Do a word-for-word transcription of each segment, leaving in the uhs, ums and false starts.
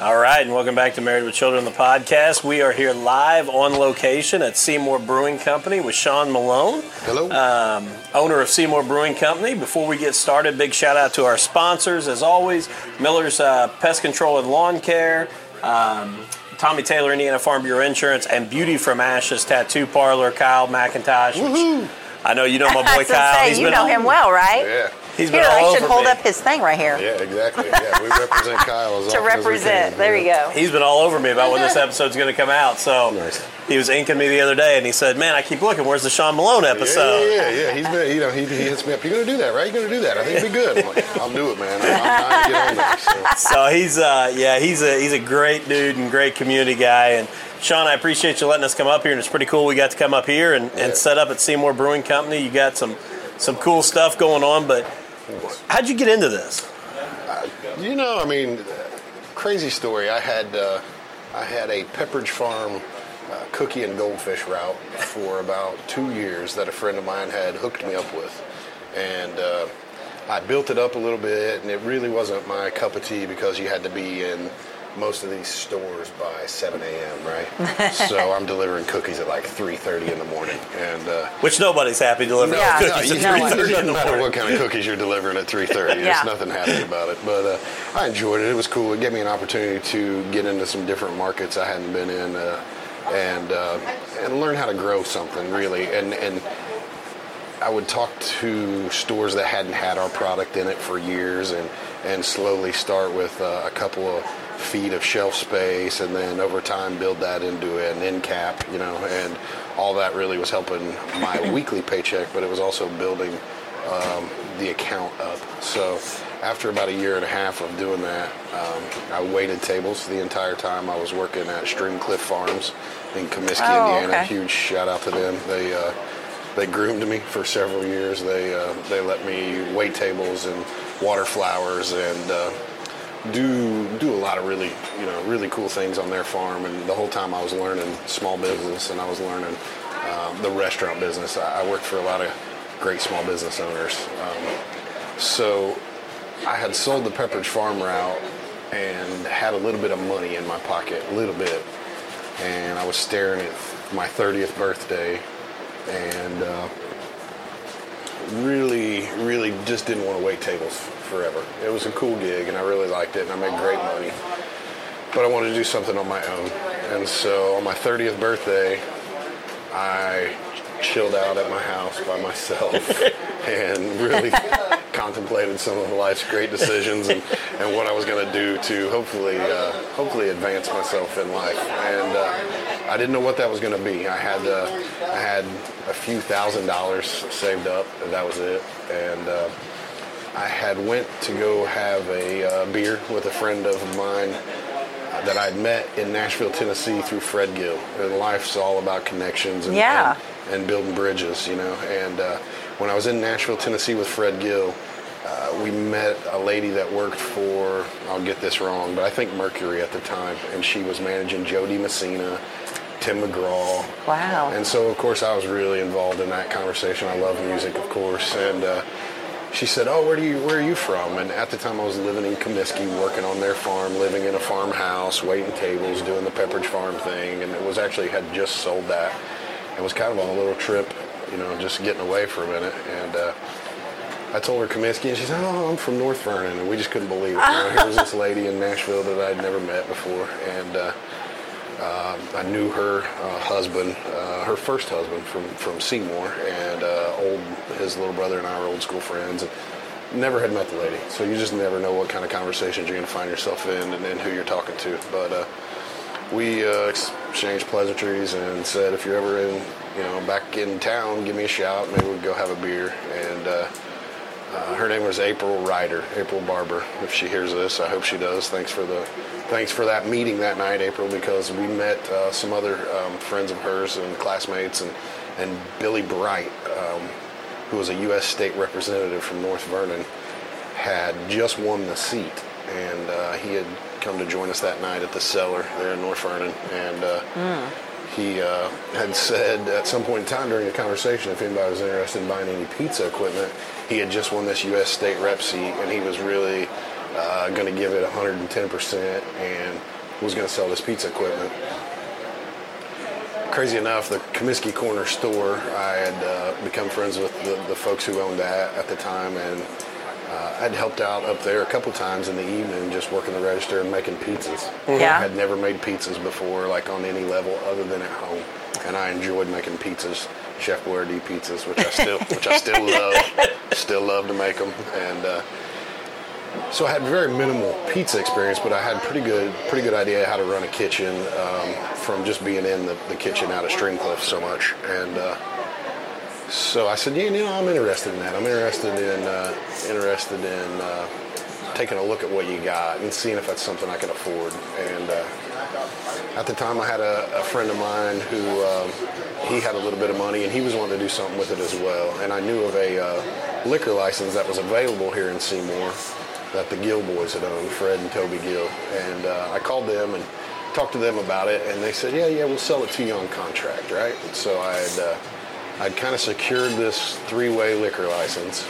All right, and welcome back to Married with Children, the podcast. We are here live on location at Seymour Brewing Company with Sean Malone. Hello. Um, owner of Seymour Brewing Company. Before we get started, big shout out to our sponsors, as always, Miller's uh, Pest Control and Lawn Care, um, Tommy Taylor, Indiana Farm Bureau Insurance, and Beauty from Ashes Tattoo Parlor, Kyle McIntosh. Woohoo! I know you know my boy Kyle. Say, He's you been know on. him well, right? Yeah. He's been you know, all I should over hold me. up his thing right here. Yeah, exactly. Yeah, we represent Kyle as to represent. As we there you go. He's been all over me about when this episode's going to come out. So nice. He was inking me the other day, and he said, "Man, I keep looking. Where's the Sean Malone episode?" Yeah, yeah, yeah. yeah. He's been, you know, he, he hits me up. You're going to do that, right? You're going to do that. I think it'd be good. I'm like, I'll do it, man. I'm dying to get on there. So, so he's, uh, yeah, he's a he's a great dude and great community guy. And Sean, I appreciate you letting us come up here, and it's pretty cool. We got to come up here and, yeah. and set up at Seymour Brewing Company. You got some some cool stuff going on, but. How'd you get into this? Uh, you know, I mean, crazy story. I had uh, I had a Pepperidge Farm uh, cookie and goldfish route for about two years that a friend of mine had hooked me up with, and uh, I built it up a little bit, and it really wasn't my cup of tea because you had to be in most of these stores by seven a.m., right? So I'm delivering cookies at like three thirty in the morning. and uh, Which nobody's happy delivering no, cookies no, at three thirty no, it doesn't matter what kind of cookies you're delivering at three thirty. yeah. There's nothing happy about it. But uh, I enjoyed it. It was cool. It gave me an opportunity to get into some different markets I hadn't been in uh, and uh, and learn how to grow something, really. And, and I would talk to stores that hadn't had our product in it for years and, and slowly start with uh, a couple of feet of shelf space, and then over time build that into an end cap, you know, and all that really was helping my weekly paycheck, but it was also building um, the account up. So after about a year and a half of doing that, um, I waited tables the entire time. I was working at Stream Cliff Farms in Comiskey, oh, Indiana. Okay. Huge shout out to them. They uh, they groomed me for several years. They uh, they let me wait tables and water flowers and uh, do do a lot of really, you know, really cool things on their farm. And the whole time I was learning small business, and I was learning um, the restaurant business. I, I worked for a lot of great small business owners. Um, so I had sold the Pepperidge Farm route and had a little bit of money in my pocket, a little bit. And I was staring at my thirtieth birthday and uh, really, really just didn't want to wait tables forever. It was a cool gig, and I really liked it, and I made great money. But I wanted to do something on my own. And so on my thirtieth birthday, I chilled out at my house by myself and really contemplated some of life's great decisions and, and what I was going to do to hopefully uh, hopefully advance myself in life. And uh, I didn't know what that was going to be. I had uh, I had a few thousand dollars saved up, and that was it. And uh, I had went to go have a uh, beer with a friend of mine that I'd met in Nashville, Tennessee through Fred Gill. And life's all about connections and, yeah. and, and building bridges, you know. And uh, when I was in Nashville, Tennessee with Fred Gill, uh, we met a lady that worked for, I'll get this wrong, but I think Mercury at the time. And she was managing Jody Messina, Tim McGraw. Wow. And so, of course, I was really involved in that conversation. I love music, of course. And uh, she said, "Oh, where do you where are you from?" And at the time, I was living in Comiskey, working on their farm, living in a farmhouse, waiting tables, doing the Pepperidge Farm thing, and it was actually had just sold that. It was kind of on a little trip, you know, just getting away for a minute. And uh, I told her Comiskey, and she said, "Oh, I'm from North Vernon," and we just couldn't believe it. You know, here was this lady in Nashville that I'd never met before, and uh, uh, I knew her uh, husband, uh, her first husband, from from Seymour, and. Uh, Old, his little brother and I were old school friends, and never had met the lady. So you just never know what kind of conversations you're going to find yourself in, and, and who you're talking to. But uh, we uh, exchanged pleasantries and said, if you're ever in, you know, back in town, give me a shout. Maybe we'll go have a beer. And uh, uh, her name was April Ryder, April Barber. If she hears this, I hope she does. Thanks for the, thanks for that meeting that night, April, because we met uh, some other um, friends of hers and classmates and. And Billy Bright, um, who was a U S state representative from North Vernon, had just won the seat. And uh, he had come to join us that night at the Cellar there in North Vernon. And uh, mm. he uh, had said at some point in time during the conversation, if anybody was interested in buying any pizza equipment, he had just won this U S state rep seat, and he was really uh, going to give it one hundred ten percent and was going to sell this pizza equipment. Crazy enough, the Comiskey Corner store, I had uh, become friends with the, the folks who owned that at the time, and uh, I'd helped out up there a couple times in the evening just working the register and making pizzas. Yeah. I had never made pizzas before, like on any level other than at home, and I enjoyed making pizzas, Chef Boyardee pizzas, which I still, which I still love, still love to make them, and uh, so I had very minimal pizza experience, but I had pretty good, pretty good idea how to run a kitchen um, from just being in the, the kitchen out of Stream Cliff so much. And uh, so I said, yeah, you know, I'm interested in that. I'm interested in uh, interested in uh, taking a look at what you got and seeing if that's something I can afford. And uh, at the time, I had a, a friend of mine who um, he had a little bit of money and he was wanting to do something with it as well. And I knew of a uh, liquor license that was available here in Seymour that the Gill boys had owned, Fred and Toby Gill. And uh, I called them and talked to them about it, and they said, yeah, yeah, we'll sell it to you on contract, right? And so I'd, uh, I'd kind of secured this three-way liquor license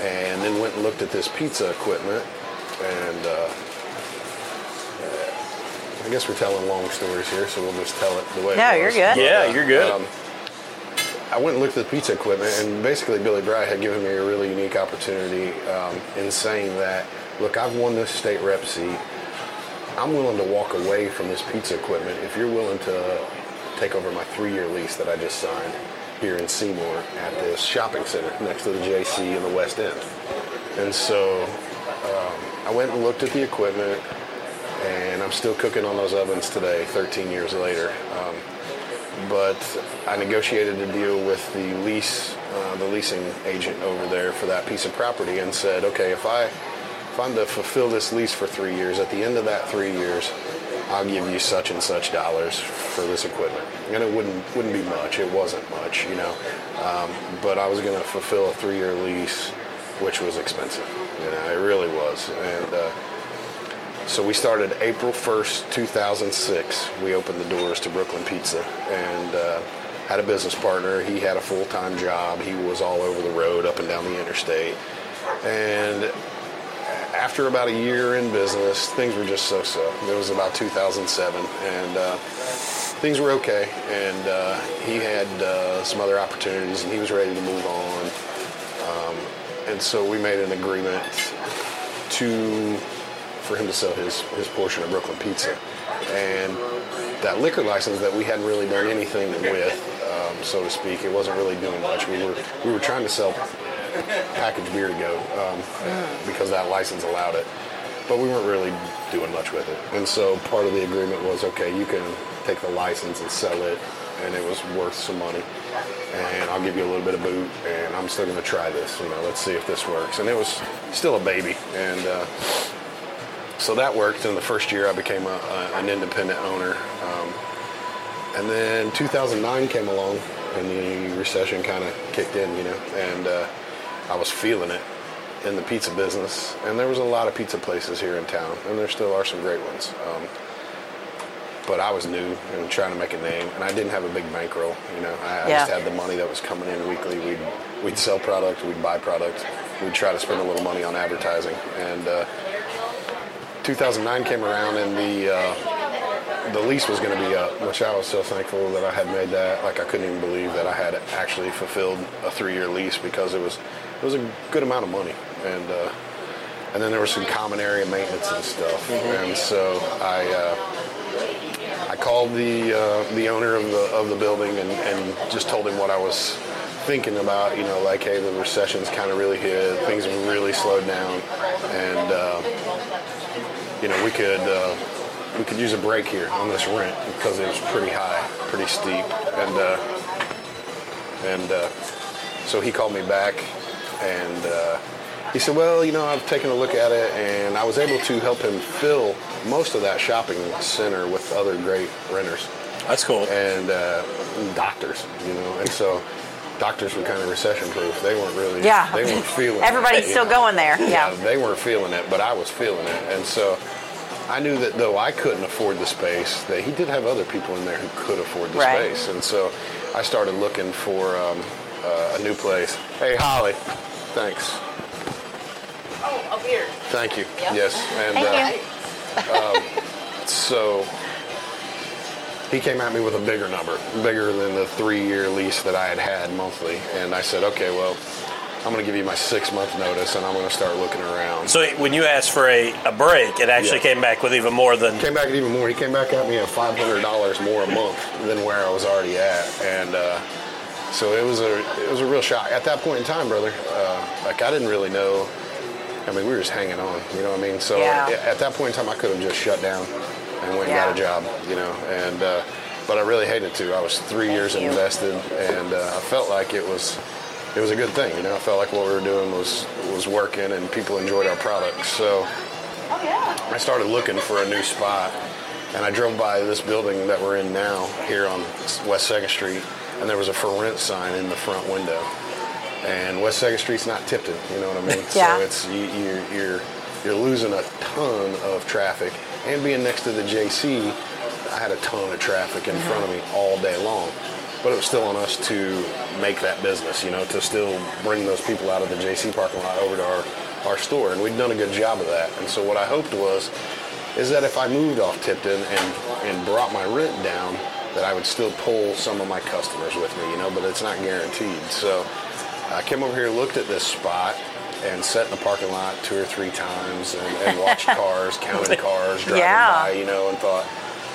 and then went and looked at this pizza equipment. And uh, I guess we're telling long stories here, so we'll just tell it the way no, it was. No, you're good. But, yeah, uh, you're good. Um, I went and looked at the pizza equipment, and basically Billy Bright had given me a really unique opportunity um, in saying that, look, I've won this state rep seat. I'm willing to walk away from this pizza equipment if you're willing to take over my three-year lease that I just signed here in Seymour at this shopping center next to the J C in the West End. And so um, I went and looked at the equipment, and I'm still cooking on those ovens today, thirteen years later. Um, But I negotiated a deal with the lease, uh, the leasing agent over there for that piece of property, and said, okay, if I, if I'm to fulfill this lease for three years, at the end of that three years, I'll give you such and such dollars for this equipment. And it wouldn't wouldn't be much. It wasn't much, you know. Um, but I was going to fulfill a three-year lease, which was expensive. You know, it really was. And uh, so we started April first, two thousand six. We opened the doors to Brooklyn Pizza and uh, had a business partner. He had a full-time job. He was all over the road, up and down the interstate. And after about a year in business, things were just so-so. It was about two thousand seven, and uh, things were okay. And uh, he had uh, some other opportunities, and he was ready to move on. Um, and so we made an agreement to... for him to sell his, his portion of Brooklyn Pizza. And that liquor license that we hadn't really done anything with, um, so to speak, it wasn't really doing much. We were we were trying to sell packaged beer to go um, because that license allowed it, but we weren't really doing much with it. And so part of the agreement was, okay, you can take the license and sell it, and it was worth some money, and I'll give you a little bit of boot, and I'm still gonna try this, you know, let's see if this works. And it was still a baby, and uh, so that worked. In the first year, I became a, a, an independent owner. Um, and then two thousand nine came along, and the recession kind of kicked in, you know, and uh, I was feeling it in the pizza business. And there was a lot of pizza places here in town, and there still are some great ones. Um, but I was new and trying to make a name, and I didn't have a big bankroll, you know. I, I yeah. just had the money that was coming in weekly. We'd, we'd sell product, we'd buy product, we'd try to spend a little money on advertising, and... Uh, two thousand nine came around, and the uh, the lease was going to be up, which I was so thankful that I had made that. Like, I couldn't even believe that I had actually fulfilled a three-year lease, because it was it was a good amount of money, and uh, and then there was some common area maintenance and stuff, mm-hmm. and so I uh, I called the uh, the owner of the of the building and, and just told him what I was thinking about, you know, like, hey, the recession's kind of really hit, things have really slowed down, and. Uh, You know, we could uh, we could use a break here on this rent, because it was pretty high, pretty steep, and uh, and uh, so he called me back, and uh, he said, well, you know, I've taken a look at it, and I was able to help him fill most of that shopping center with other great renters. That's cool. And uh, doctors, you know, and so. Doctors were kind of recession-proof. They weren't really, yeah. they weren't feeling Everybody's it, still know? going there, yeah. yeah. They weren't feeling it, but I was feeling it. And so I knew that though I couldn't afford the space, that he did have other people in there who could afford the right. space. And so I started looking for um, uh, a new place. Hey, Holly, thanks. Oh, okay. beer. Thank you. Yep. Yes. And Thank uh, you. um, so he came at me with a bigger number, bigger than the three-year lease that I had had monthly. And I said, okay, well, I'm going to give you my six-month notice, and I'm going to start looking around. So when you asked for a, a break, it actually yeah. came back with even more than... Came back even more. He came back at me at five hundred dollars more a month than where I was already at. And uh, so it was a it was a real shock. At that point in time, brother, uh, like, I didn't really know. I mean, we were just hanging on, you know what I mean? So yeah. at that point in time, I could have just shut down and went yeah. and got a job, you know. And uh, but I really hated to. I was three Thank years you. invested, and uh, I felt like it was... It was a good thing, you know. I felt like what we were doing was was working, and people enjoyed our products. So oh, yeah. I started looking for a new spot, and I drove by this building that we're in now here on West second Street, and there was a for rent sign in the front window. And West second Street's not Tipton, you know what I mean? yeah. So it's you, you're you're you're losing a ton of traffic, and being next to the J C, I had a ton of traffic in mm-hmm. front of me all day long. But it was still on us to make that business, you know, to still bring those people out of the J C parking lot over to our, our store. And we'd done a good job of that. And so what I hoped was, is that if I moved off Tipton and, and brought my rent down, that I would still pull some of my customers with me, you know, but it's not guaranteed. So I came over here, looked at this spot, and sat in the parking lot two or three times and, and watched cars, counted cars, driving yeah. by, you know, and thought...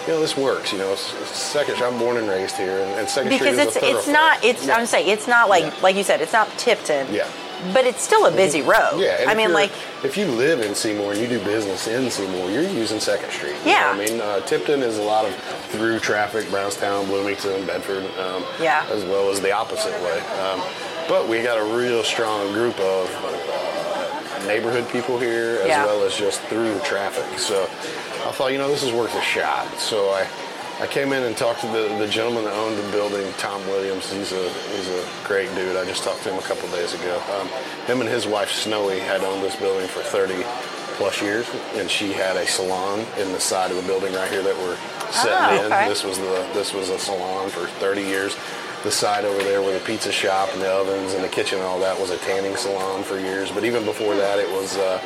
You know, this works. You know, it's, it's second. I'm born and raised here, and, and second because Street is a thoroughfare. Because it's not. It's yeah. I'm saying it's not like yeah. like you said. It's not Tipton. Yeah. But it's still a busy road. Yeah. And I mean, like if you live in Seymour and you do business in Seymour, you're using second Street. You yeah. know what I mean, uh, Tipton is a lot of through traffic, Brownstown, Bloomington, Bedford. Um, yeah. As well as the opposite way. Um, but we got a real strong group of uh, neighborhood people here, as yeah. well as just through traffic. So. I thought, you know, this is worth a shot. So I, I came in and talked to the, the gentleman that owned the building, Tom Williams. He's a he's a great dude. I just talked to him a couple days ago. Um, him and his wife, Snowy, had owned this building for thirty plus years, and she had a salon in the side of the building right here that we're sitting oh, in. Okay. This was the this was a salon for thirty years. The side over there with a pizza shop and the ovens and the kitchen and all that was a tanning salon for years. But even before that, it was... Uh,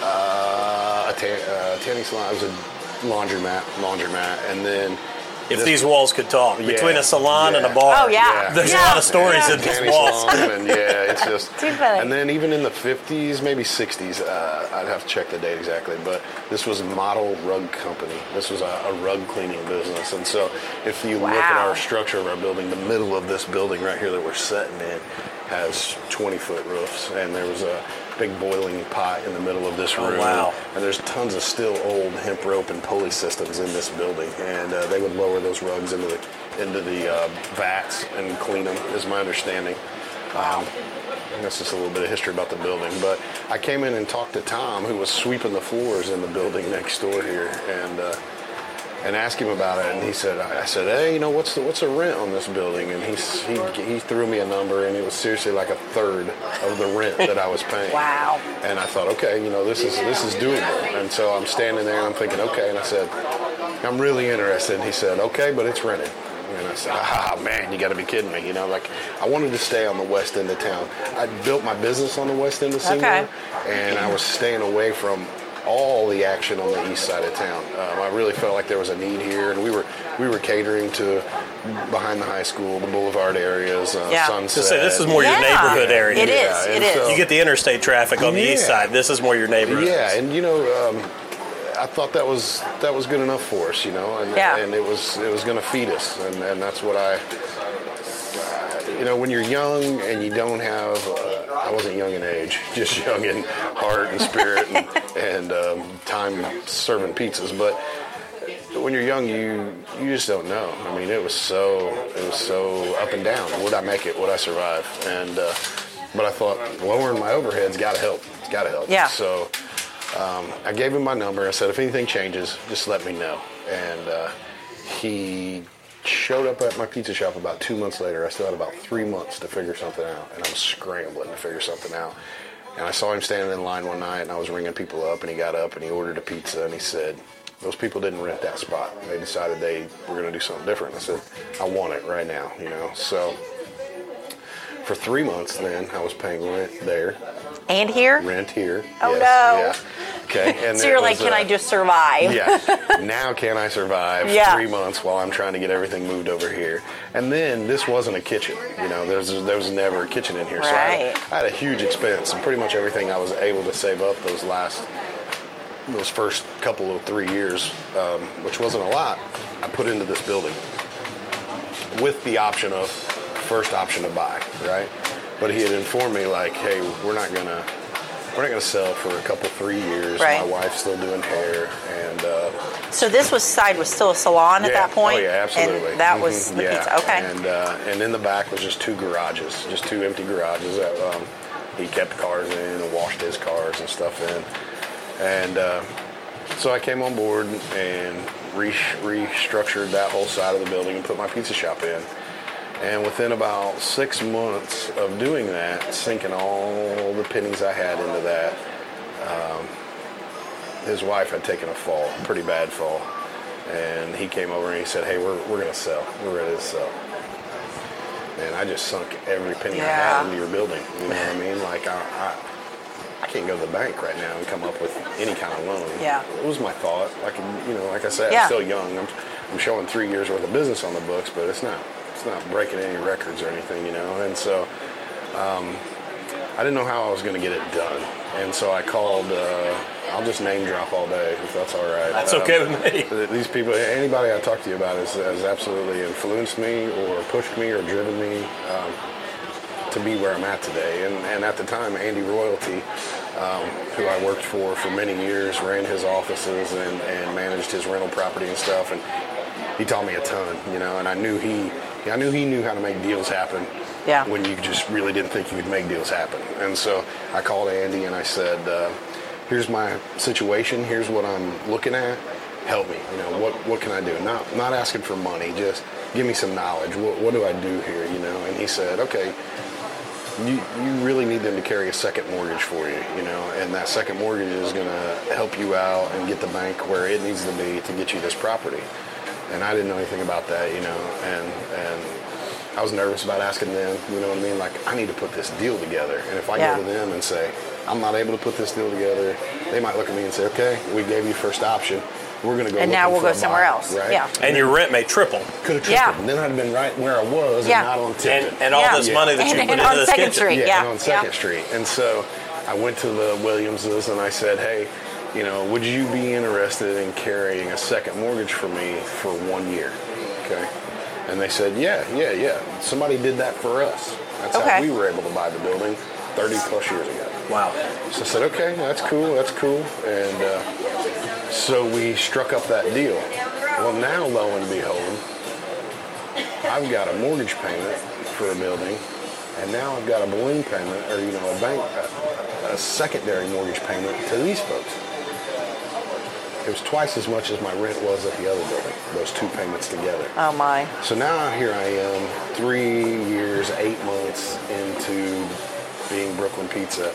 Uh, a tan- uh, tanning salon. It was a laundromat, laundromat, and then if this, these walls could talk, yeah, between a salon yeah. and a bar, oh yeah, yeah. there's yeah. a lot of stories yeah. in these walls. And yeah, it's just. Too funny. And then even in the fifties, maybe sixties, uh, I'd have to check the date exactly, but this was a model rug company. This was a, a rug cleaning business, and so if you wow. look at our structure of our building, the middle of this building right here that we're sitting in has twenty foot roofs, and there was a big boiling pot in the middle of this room. Oh, wow. And there's tons of still old hemp rope and pulley systems in this building, and uh, they would lower those rugs into the into the uh, vats and clean them, is my understanding. Um, that's just a little bit of history about the building. But I came in and talked to Tom, who was sweeping the floors in the building next door here, and uh, and asked him about it. And he said, I said, hey, you know, what's the what's the rent on this building? And he he he threw me a number, and it was seriously like a third of the rent that I was paying. Wow. And I thought, okay, you know, this is this is doable. And so I'm standing there, and I'm thinking, okay. And I said, I'm really interested. And he said, okay, but it's rented. And I said, ah, man, you got to be kidding me. You know, like, I wanted to stay on the west end of town. I built my business on the west end of Seymour, okay. and I was staying away from all the action on the east side of town. Um, I really felt like there was a need here, and we were we were catering to behind the high school, the boulevard areas, uh, yeah. Sunset. So this is more yeah. your neighborhood area. It yeah. is. It and is. So, you get the interstate traffic on yeah. the east side. This is more your neighborhood. Yeah, and you know, um, I thought that was that was good enough for us, you know, and yeah. and it was it was going to feed us, and, and that's what I. You know, when you're young and you don't have, uh, I wasn't young in age, just young in heart and spirit and, and um, time serving pizzas. But when you're young, you you just don't know. I mean, it was so it was so up and down. Would I make it? Would I survive? And uh, but I thought lowering my overhead's got to help. It's got to help. Yeah. So um, I gave him my number. I said, if anything changes, just let me know. And uh, he. Showed up at my pizza shop about two months later. I still had about three months to figure something out, and I'm scrambling to figure something out. And I saw him standing in line one night, and I was ringing people up, and he got up, and he ordered a pizza, and he said, those people didn't rent that spot. They decided they were going to do something different. I said, I want it right now, you know. So for three months then I was paying rent there. And here? Rent here. Oh, yes. No. Yeah. Okay. And so you're like, was, can uh, I just survive? Yeah. Now can I survive yeah. three months while I'm trying to get everything moved over here? And then this wasn't a kitchen. You know, there was, there was never a kitchen in here. So right. I, I had a huge expense, and pretty much everything I was able to save up those last, those first couple of three years, um, which wasn't a lot, I put into this building with the option of, first option to buy, right? But he had informed me, like, hey, we're not gonna, we're not gonna sell for a couple, three years. Right. My wife's still doing hair, and uh, so this was side was still a salon yeah. at that point. Oh yeah, absolutely. And that mm-hmm. was the yeah. pizza. Okay. And uh, and in the back was just two garages, just two empty garages that um, he kept cars in and washed his cars and stuff in. And uh, so I came on board and re- restructured that whole side of the building and put my pizza shop in. And within about six months of doing that, sinking all the pennies I had into that, um, his wife had taken a fall, pretty bad fall. And he came over and he said, hey, we're we're going to sell. We're ready to sell. And I just sunk every penny yeah. I had into your building. You know what I mean? Like, I, I I can't go to the bank right now and come up with any kind of loan. Yeah. It was my thought. Like, you know, like I said, yeah. I'm still young. I'm, I'm showing three years worth of business on the books, but it's not. It's not breaking any records or anything, you know. And so um, I didn't know how I was going to get it done. And so I called, uh, I'll just name drop all day if that's all right. That's um, okay with me. These people, anybody I talk to you about has, has absolutely influenced me or pushed me or driven me um, to be where I'm at today. And, and at the time, Andy Royalty, um, who I worked for for many years, ran his offices and, and managed his rental property and stuff. And he taught me a ton, you know, and I knew he... I knew he knew how to make deals happen yeah. when you just really didn't think you could make deals happen. And so I called Andy and I said, uh, here's my situation. Here's what I'm looking at. Help me. You know, what what can I do? Not not asking for money. Just give me some knowledge. What, what do I do here? You know, and he said, okay, you, you really need them to carry a second mortgage for you, you know, and that second mortgage is going to help you out and get the bank where it needs to be to get you this property. And I didn't know anything about that, you know, and and I was nervous about asking them, you know what I mean? Like, I need to put this deal together. And if I yeah. go to them and say, I'm not able to put this deal together, they might look at me and say, okay, we gave you first option. We're going to go and now we'll go somewhere buyer, else. Right? Yeah. And your rent may triple. Could have tripled. Yeah. And then I'd have been right where I was yeah. and not on ticket. And, and all yeah. this yeah. money that you and, put and into this kitchen. Street. Yeah, yeah. And on second yeah. Street. And so I went to the Williamses and I said, hey, you know, would you be interested in carrying a second mortgage for me for one year? Okay. And they said, yeah, yeah, yeah. Somebody did that for us. That's okay. How we were able to buy the building thirty plus years ago. Wow. So I said, okay, that's cool, that's cool. And uh, so we struck up that deal. Well, now, lo and behold, I've got a mortgage payment for a building, and now I've got a balloon payment, or, you know, a bank, a, a secondary mortgage payment to these folks. It was twice as much as my rent was at the other building, those two payments together. Oh, my. So now here I am, three years, eight months into being Brooklyn Pizza,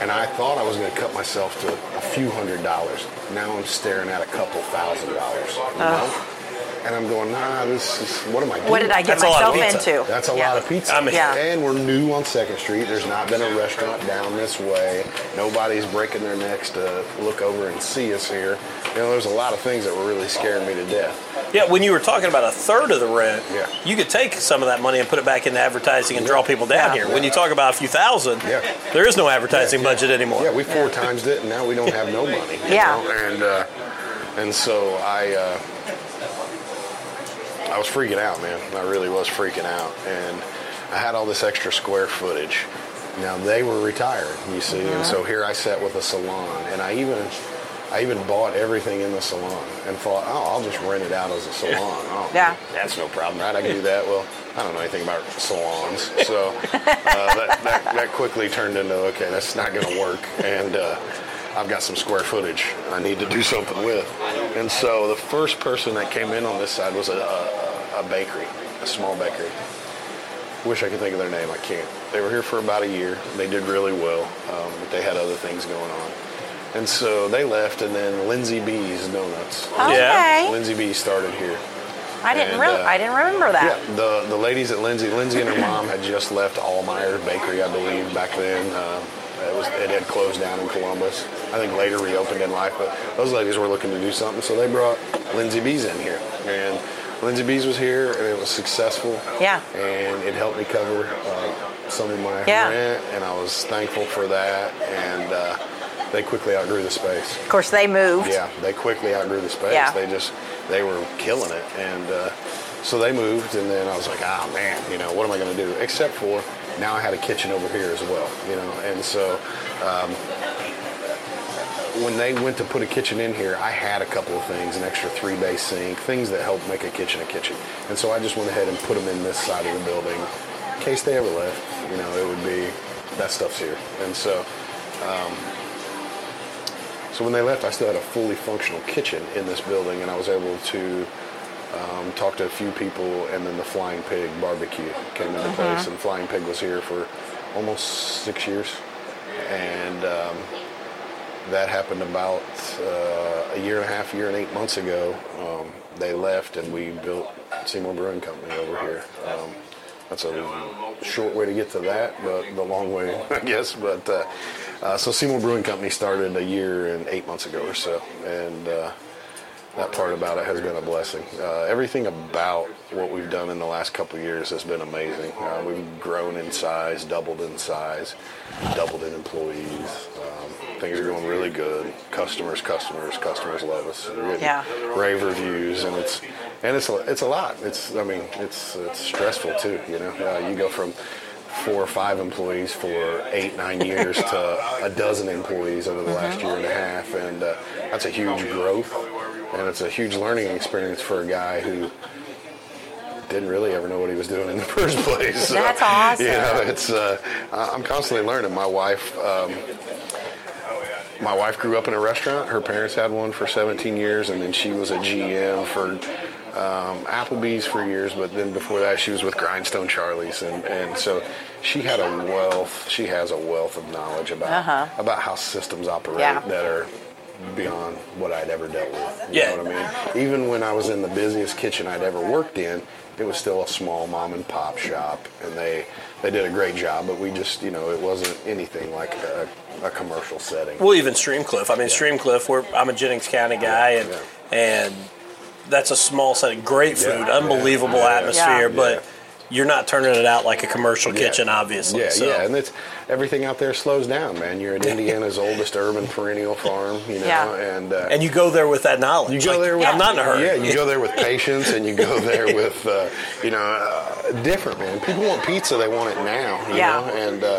and I thought I was going to cut myself to a few hundred dollars. Now I'm staring at a couple thousand dollars, you know? And I'm going, nah, this is, what am I doing? What did I get myself into? That's a yeah. lot of pizza. I mean, yeah. And we're new on second Street. There's not been a restaurant down this way. Nobody's breaking their necks to look over and see us here. You know, there's a lot of things that were really scaring me to death. Yeah, when you were talking about a third of the rent, yeah. you could take some of that money and put it back into advertising and yeah. draw people down yeah. here. Yeah. When you talk about a few thousand, yeah. there is no advertising yeah. budget anymore. Yeah, we four yeah. times it, and now we don't have no money. Yeah. You know? And, uh, and so I... Uh, I was freaking out, man. I really was freaking out. And I had all this extra square footage. Now, they were retired, you see. Mm-hmm. And so here I sat with a salon. And I even I even bought everything in the salon and thought, oh, I'll just rent it out as a salon. Oh, yeah. That's no problem, right? I can do that. Well, I don't know anything about salons. So uh, that, that, that quickly turned into, okay, that's not going to work. And uh, I've got some square footage I need to do something with. And so the first person that came in on this side was a, a, a bakery, a small bakery. Wish I could think of their name. I can't. They were here for about a year. They did really well, um, but they had other things going on. And so they left, and then Lindsay B's Donuts. Okay. Yeah. Lindsay B started here. I didn't and, re- uh, I didn't remember that. Yeah, the the ladies at Lindsay, Lindsay and her mom had just left Allmeyer's Bakery, I believe, back then. Uh, It, was, it had closed down in Columbus. I think later reopened in life, but those ladies were looking to do something, so they brought Lindsay B's in here. And Lindsay B's was here, and it was successful. Yeah. And it helped me cover uh, some of my yeah. rent, and I was thankful for that. And uh, they quickly outgrew the space. Of course, they moved. Yeah, they quickly outgrew the space. Yeah. They just, they were killing it. And uh, so they moved, and then I was like, ah, oh, man, you know, what am I going to do? Except for... now I had a kitchen over here as well, you know, and so um, when they went to put a kitchen in here, I had a couple of things, an extra three-bay sink, things that helped make a kitchen a kitchen, and so I just went ahead and put them in this side of the building, in case they ever left, you know, it would be, that stuff's here, and so, um, so when they left, I still had a fully functional kitchen in this building, and I was able to Um, talked to a few people, and then the Flying Pig barbecue came into mm-hmm. place, and Flying Pig was here for almost six years, and um, that happened about uh, a year and a half, year and eight months ago. Um, they left, and we built Seymour Brewing Company over here. Um, that's a short way to get to that, but the long way, I guess. But uh, uh, so Seymour Brewing Company started a year and eight months ago or so, and. Uh, That part about it has been a blessing. Uh, everything about what we've done in the last couple of years has been amazing. Uh, we've grown in size, doubled in size, doubled in employees. Um, things are going really good. Customers, customers, customers love us. We're getting yeah. rave reviews, and it's and it's it's a lot. It's I mean it's it's stressful too. You know, uh, you go from four or five employees for eight, nine years to a dozen employees over the mm-hmm. last year and a half, and uh, that's a huge growth. And it's a huge learning experience for a guy who didn't really ever know what he was doing in the first place. So, that's awesome. You know, it's uh, I'm constantly learning. My wife, um, my wife grew up in a restaurant. Her parents had one for seventeen years, and then she was a G M for um, Applebee's for years. But then before that, she was with Grindstone Charlie's, and, and so she had a wealth. She has a wealth of knowledge about uh-huh. about how systems operate yeah. that are. Beyond what I'd ever dealt with. You yeah. know what I mean? Even when I was in the busiest kitchen I'd ever worked in, it was still a small mom and pop shop, and they they did a great job, but we just, you know, it wasn't anything like a, a commercial setting. Well, even Stream Cliff. I mean, yeah. Stream Cliff, we're, I'm a Jennings County guy, and yeah. and that's a small setting. Great food, yeah. unbelievable yeah. atmosphere, yeah. but... Yeah. You're not turning it out like a commercial kitchen, yeah. obviously. Yeah, so. yeah, and it's everything out there slows down, man. You're at Indiana's oldest urban perennial farm, you know, yeah. and uh, and you go there with that knowledge. You go like, there with yeah. I'm not in a hurry. Yeah, you go there with patience, and you go there with uh, you know, uh, different man. People want pizza, they want it now, you yeah. know, and uh,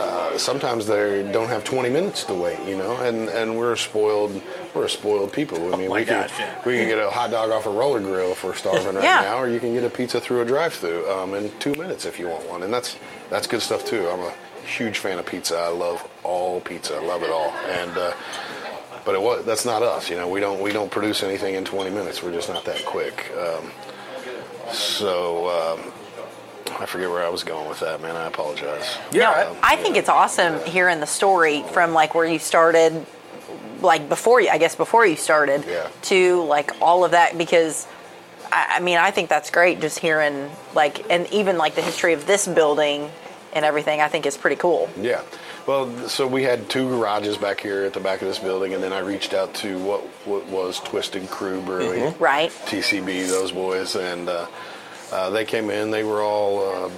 uh, sometimes they don't have twenty minutes to wait, you know, and and we're spoiled. We're spoiled people. I mean, oh we, gosh, can, yeah. we can get a hot dog off a roller grill if we're starving right yeah. now, or you can get a pizza through a drive-thru um, in two minutes if you want one. And that's that's good stuff, too. I'm a huge fan of pizza. I love all pizza. I love it all. And uh, But it was, that's not us. You know, we don't, we don't produce anything in twenty minutes. We're just not that quick. Um, so... Um, I forget where I was going with that, man. I apologize. Yeah, um, I think yeah. it's awesome yeah. hearing the story from, like, where you started... like before you, I guess before you started yeah. to like all of that, because I, I mean, I think that's great just hearing like, and even like the history of this building and everything, I think is pretty cool. Yeah. Well, so we had two garages back here at the back of this building, and then I reached out to what, what was Twisted Crew Brewing, mm-hmm. right? T C B, those boys. And, uh, uh, they came in, they were all, uh,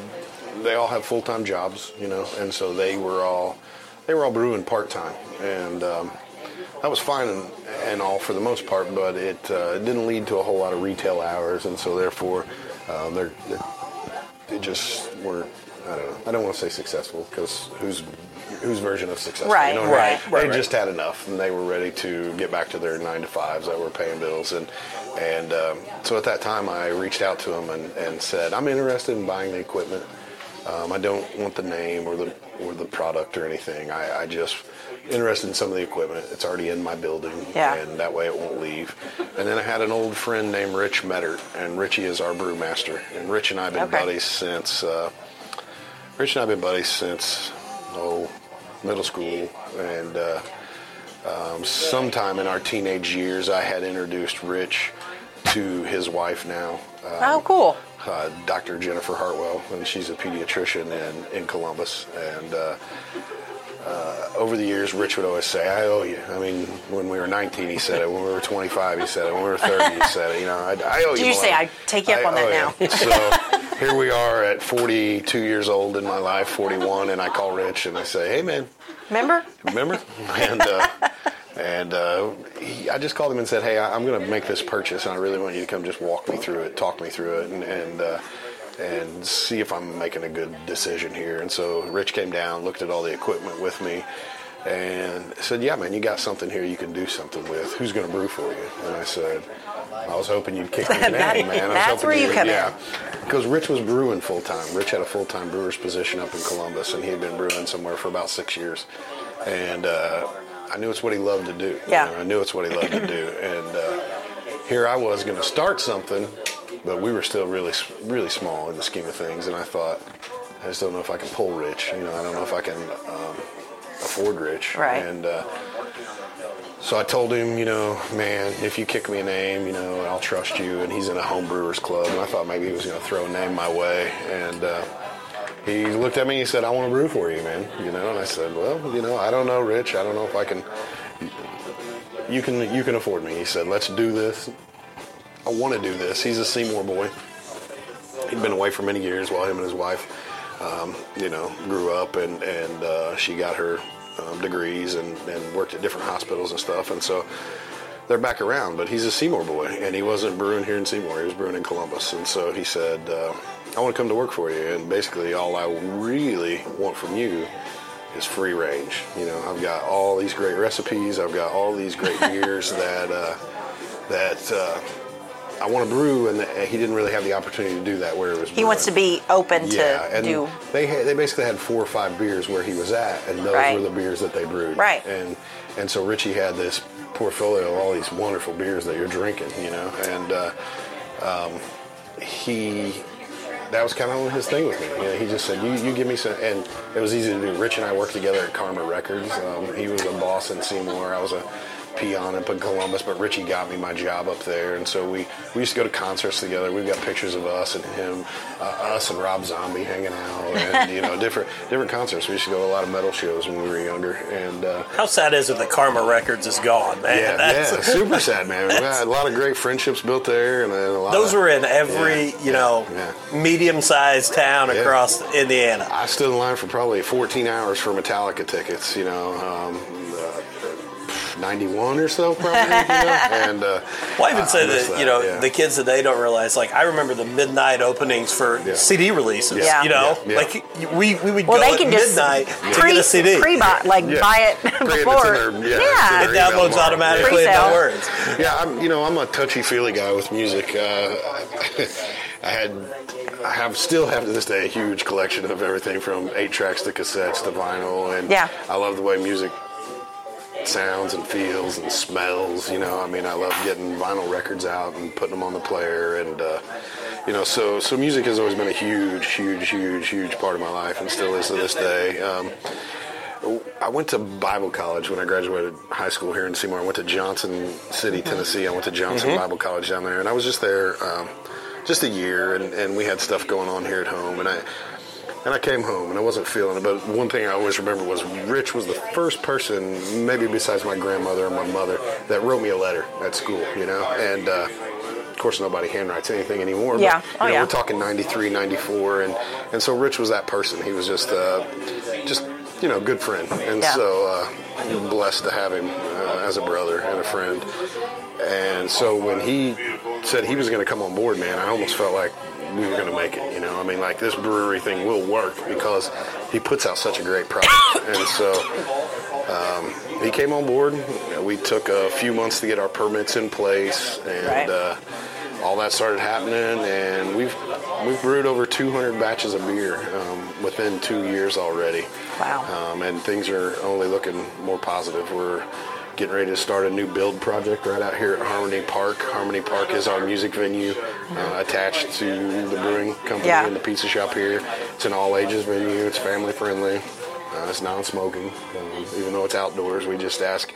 they all have full-time jobs, you know? And so they were all, they were all brewing part-time, and, um, that was fine and, and all for the most part, but it uh, didn't lead to a whole lot of retail hours, and so therefore, uh, they're, they're they just were I don't know. I don't want to say successful, because whose whose version of successful? Right, you know, right, right. They right. just had enough, and they were ready to get back to their nine to fives that were paying bills, and and um, so at that time, I reached out to them and, and said, I'm interested in buying the equipment. Um, I don't want the name or the or the product or anything. I, I just. Interested in some of the equipment. It's already in my building, yeah. and that way it won't leave. And then I had an old friend named Rich Mettert, and Richie is our brewmaster. And Rich and I have been okay. buddies since uh, Rich and I have been buddies since oh middle school, and uh, um, sometime in our teenage years, I had introduced Rich to his wife now. Um, oh, cool. Uh, Doctor Jennifer Hartwell, and she's a pediatrician in, in Columbus. And uh, uh, over the years, Rich would always say, I owe you. I mean, when we were nineteen, he said it. When we were twenty-five, he said it. When we were thirty, he said it. You know, I, I owe you. Did you say, I take you up I on that now. So here we are at forty-two years old in my life, forty-one, and I call Rich and I say, hey, man. Remember? Remember? And... Uh, And uh, he, I just called him and said, hey, I, I'm going to make this purchase, and I really want you to come just walk me through it, talk me through it, and and, uh, and see if I'm making a good decision here. And so Rich came down, looked at all the equipment with me, and said, yeah, man, you got something here you can do something with. Who's going to brew for you? And I said, I was hoping you'd kick me in, man. I that's where you, you come yeah. in. Because Rich was brewing full-time. Rich had a full-time brewer's position up in Columbus, and he had been brewing somewhere for about six years. And... Uh, I knew it's what he loved to do. Yeah. You know, I knew it's what he loved to do. And uh, here I was going to start something, but we were still really, really small in the scheme of things. And I thought, I just don't know if I can pull Rich. You know, I don't know if I can um, afford Rich. Right. And uh, so I told him, you know, man, if you kick me a name, you know, I'll trust you. And he's in a homebrewers club. And I thought maybe he was going to throw a name my way. And... Uh, He looked at me and he said, I want to brew for you, man. You know, and I said, well, you know, I don't know, Rich. I don't know if I can, you can, you can afford me. He said, let's do this. I want to do this. He's a Seymour boy. He'd been away for many years while him and his wife, um, you know, grew up, and, and uh, she got her um, degrees and, and worked at different hospitals and stuff. And so they're back around, but he's a Seymour boy, and he wasn't brewing here in Seymour. He was brewing in Columbus. And so he said, uh, I want to come to work for you, and basically all I really want from you is free range. You know, I've got all these great recipes, I've got all these great beers that uh, that uh, I want to brew, and the, he didn't really have the opportunity to do that where it was. He brewing. Wants to be open yeah, to and do. They had, they basically had four or five beers where he was at, and those right. were the beers that they brewed. Right. And and so Richie had this portfolio of all these wonderful beers that you're drinking. You know, and uh, um, he. That was kind of his thing with me. You know, he just said, you, you give me some, and it was easy to do. Rich and I worked together at Karma Records. Um, he was a boss in Seymour. I was a peon up in Columbus, but Richie got me my job up there. And so we, we used to go to concerts together. We've got pictures of us and him, uh, us and Rob Zombie hanging out, and, you know, different different concerts. We used to go to a lot of metal shows when we were younger. And uh, how sad is it that Karma Records is gone, man? Yeah, that's, yeah super sad, man. We had a lot of great friendships built there. And, and a lot those of, were in every, yeah, you know, yeah, yeah. medium-sized town yeah. across Indiana. I stood in line for probably fourteen hours for Metallica tickets, you know. Um, uh, ninety-one or so, probably. You know? And uh, well, I even I, say I that, that you know yeah. the kids today don't realize. Like I remember the midnight openings for yeah. C D releases. Yeah. You know, yeah. Yeah. like we, we would well, go at midnight yeah. to pre, get a C D. Pre-bought, like yeah. buy it before. Their, yeah, yeah. it downloads automatically. Yeah. No words. Yeah, I'm, you know, I'm a touchy-feely guy with music. Uh, I had, I have still have to this day a huge collection of everything from eight tracks to cassettes to vinyl, and yeah. I love the way music sounds and feels and smells, you know. I mean, I love getting vinyl records out and putting them on the player, and uh, you know, so so music has always been a huge, huge, huge, huge part of my life, and still is to this day. Um, I went to Bible college when I graduated high school here in Seymour. I went to Johnson City, Tennessee. I went to Johnson mm-hmm. Bible College down there, and I was just there um, just a year, and, and we had stuff going on here at home, and I. And I came home, and I wasn't feeling it, but one thing I always remember was Rich was the first person, maybe besides my grandmother and my mother, that wrote me a letter at school, you know? And, uh, of course, nobody handwrites anything anymore, yeah. but, you oh, know, yeah. we're talking ninety-three, ninety-four, and, and so Rich was that person. He was just, uh, just you know, good friend, and yeah. so uh, blessed to have him uh, as a brother and a friend. And so when he said he was going to come on board, man, I almost felt like, we were going to make it, you know. I mean, like, this brewery thing will work because he puts out such a great product. And so um, he came on board. We took a few months to get our permits in place, and right. uh, all that started happening. And we've we've brewed over two hundred batches of beer um, within two years already. Wow. Um, and things are only looking more positive. We're getting ready to start a new build project right out here at Harmony Park. Harmony Park is our music venue uh, attached to the brewing company yeah. and the pizza shop here. It's an all-ages venue. It's family-friendly. Uh, it's non-smoking. Um, even though it's outdoors, we just ask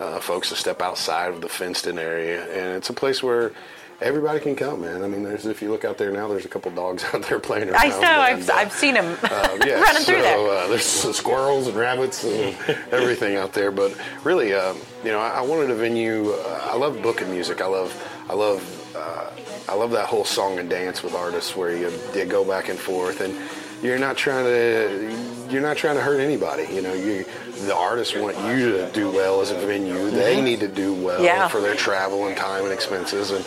uh, folks to step outside of the fenced-in area. And it's a place where Everybody can come, man. I mean, there's if you look out there now, there's a couple dogs out there playing around. I know. And, I've, uh, I've seen them uh, yeah, running so, through there. Uh, there's squirrels and rabbits and everything out there. But really, um, you know, I, I wanted a venue. Uh, I love booking music. I love, I love, uh, I love that whole song and dance with artists where you, you go back and forth, and you're not trying to, you're not trying to hurt anybody. You know, you. The artists want you to do well as a venue. They need to do well yeah. for their travel and time and expenses. And,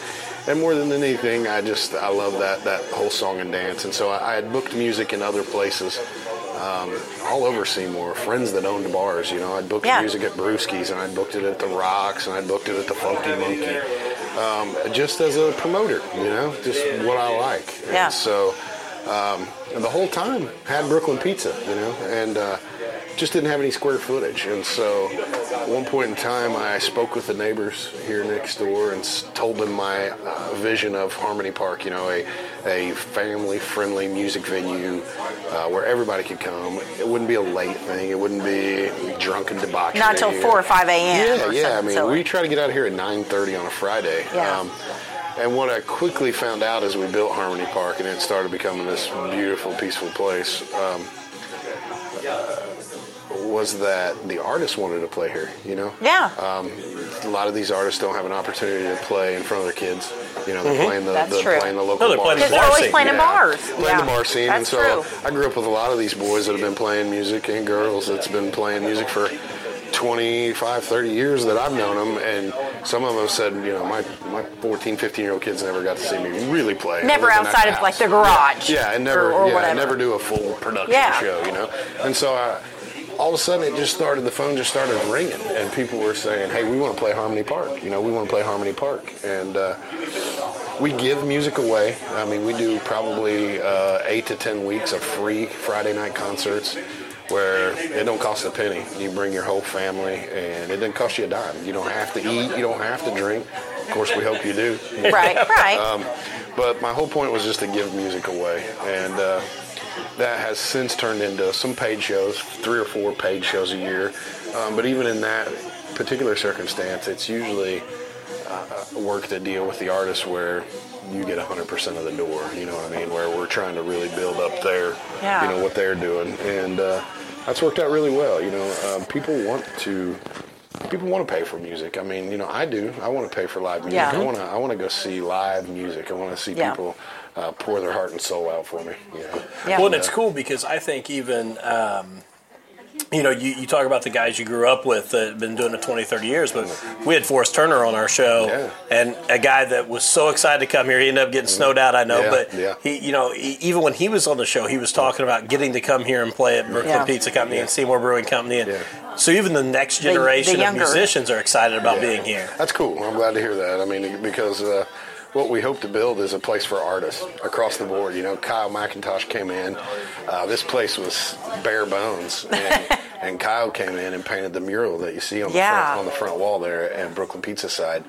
and more than anything, I just, I love that, that whole song and dance. And so I, I had booked music in other places um, all over Seymour, friends that owned bars. You know, I'd booked yeah. music at Brewski's, and I'd booked it at the Rocks, and I'd booked it at the Funky Monkey. Um, just as a promoter, you know, just what I like. And yeah. so um, and the whole time had Brooklyn Pizza, you know, and uh, just didn't have any square footage. And so at one point in time, I spoke with the neighbors here next door and told them my uh, vision of Harmony Park, you know, a, a family-friendly music venue uh, where everybody could come. It wouldn't be a late thing. It wouldn't be drunk and debauchery. Not until four or five a.m. Yeah, or yeah. I mean, silly. We try to get out of here at nine thirty on a Friday. Yeah. Um, and what I quickly found out as we built Harmony Park and it started becoming this beautiful, peaceful place, um, uh, was that the artists wanted to play here, you know? Yeah. Um, a lot of these artists don't have an opportunity to play in front of their kids. You know, they're mm-hmm. playing, the, the, playing the local no, bars. Because they're always playing yeah. in bars. Playing yeah. the bar scene. That's and so true. I grew up with a lot of these boys that have been playing music and girls that's been playing music for twenty-five, thirty years that I've known them, and some of them said, you know, my, my fourteen, fifteen-year-old kids never got to see me really play. Never outside of, house. Like, the garage. Yeah, yeah, and never, or, or yeah, I never do a full production yeah. show, you know? And so I... all of a sudden, it just started, the phone just started ringing, and people were saying, hey, we want to play Harmony Park. You know, we want to play Harmony Park. And uh, we give music away. I mean, we do probably uh, eight to ten weeks of free Friday night concerts where it don't cost a penny. You bring your whole family, and it doesn't cost you a dime. You don't have to eat. You don't have to drink. Of course, we hope you do. Right, right. Um, but my whole point was just to give music away. And... Uh, that has since turned into some paid shows, three or four paid shows a year. Um, but even in that particular circumstance, it's usually uh, work to deal with the artist where you get one hundred percent of the door, you know what I mean, where we're trying to really build up their, yeah. you know, what they're doing. And uh, that's worked out really well. You know, um, people want to... People want to pay for music. I mean, you know, I do. I want to pay for live music. Yeah. I want to. I want to go see live music. I want to see yeah. people uh, pour their heart and soul out for me. You know? Yeah. Well, and it's cool because I think even, um, you know, you, you talk about the guys you grew up with that have been doing it twenty, thirty years, but mm-hmm. we had Forrest Turner on our show, yeah. and a guy that was so excited to come here. He ended up getting mm-hmm. snowed out, I know, yeah. but yeah. he, you know, he, even when he was on the show, he was talking about getting to come here and play at Brooklyn yeah. Pizza Company yeah. and Seymour Brewing Company. And, yeah. So even the next generation the, the of musicians are excited about yeah. being here. That's cool. I'm glad to hear that. I mean, because uh, what we hope to build is a place for artists across the board. You know, Kyle McIntosh came in. Uh, this place was bare bones. And, and Kyle came in and painted the mural that you see on the, yeah. front, on the front wall there at Brooklyn Pizza side.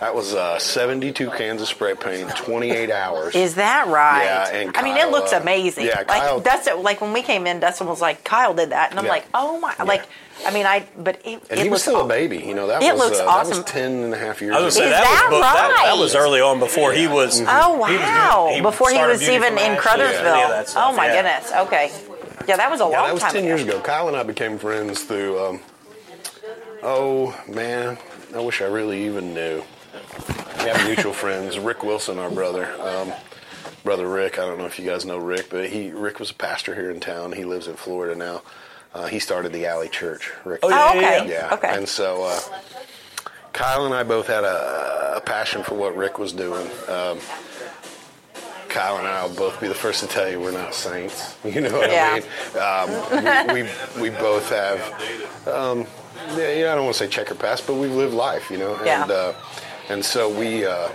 That was uh, seventy-two cans of spray paint, twenty-eight hours. Is that right? Yeah, and Kyle, I mean, it looks amazing. Uh, yeah, Kyle, like Dustin, like when we came in, Dustin was like, "Kyle did that," and I'm yeah. like, "Oh my!" Yeah. Like, I mean, I but it. And it he was still aw- a baby, you know. That it was, looks uh, awesome. That was ten and a half years. I was ago. Saying, that, that was right? that, that was early on before he was. Mm-hmm. Oh wow! He was, he before he was even in Crothersville. Yeah, oh my yeah. goodness. Okay. Yeah, that was a yeah, long time. That was time ten ago. years ago. Kyle and I became friends through. Um, oh man, I wish I really even knew. We have mutual friends. Rick Wilson, our brother, um, brother Rick. I don't know if you guys know Rick, but he Rick was a pastor here in town. He lives in Florida now. Uh, he started the Alley Church. Rick. Oh yeah, okay. Yeah. yeah. Okay. And so uh, Kyle and I both had a, a passion for what Rick was doing. Um, Kyle and I will both be the first to tell you we're not saints. You know what yeah. I mean? Um, we, we we both have. Um, yeah, I don't want to say checkered past, but we've lived life. You know. And, yeah. Uh, And so we uh,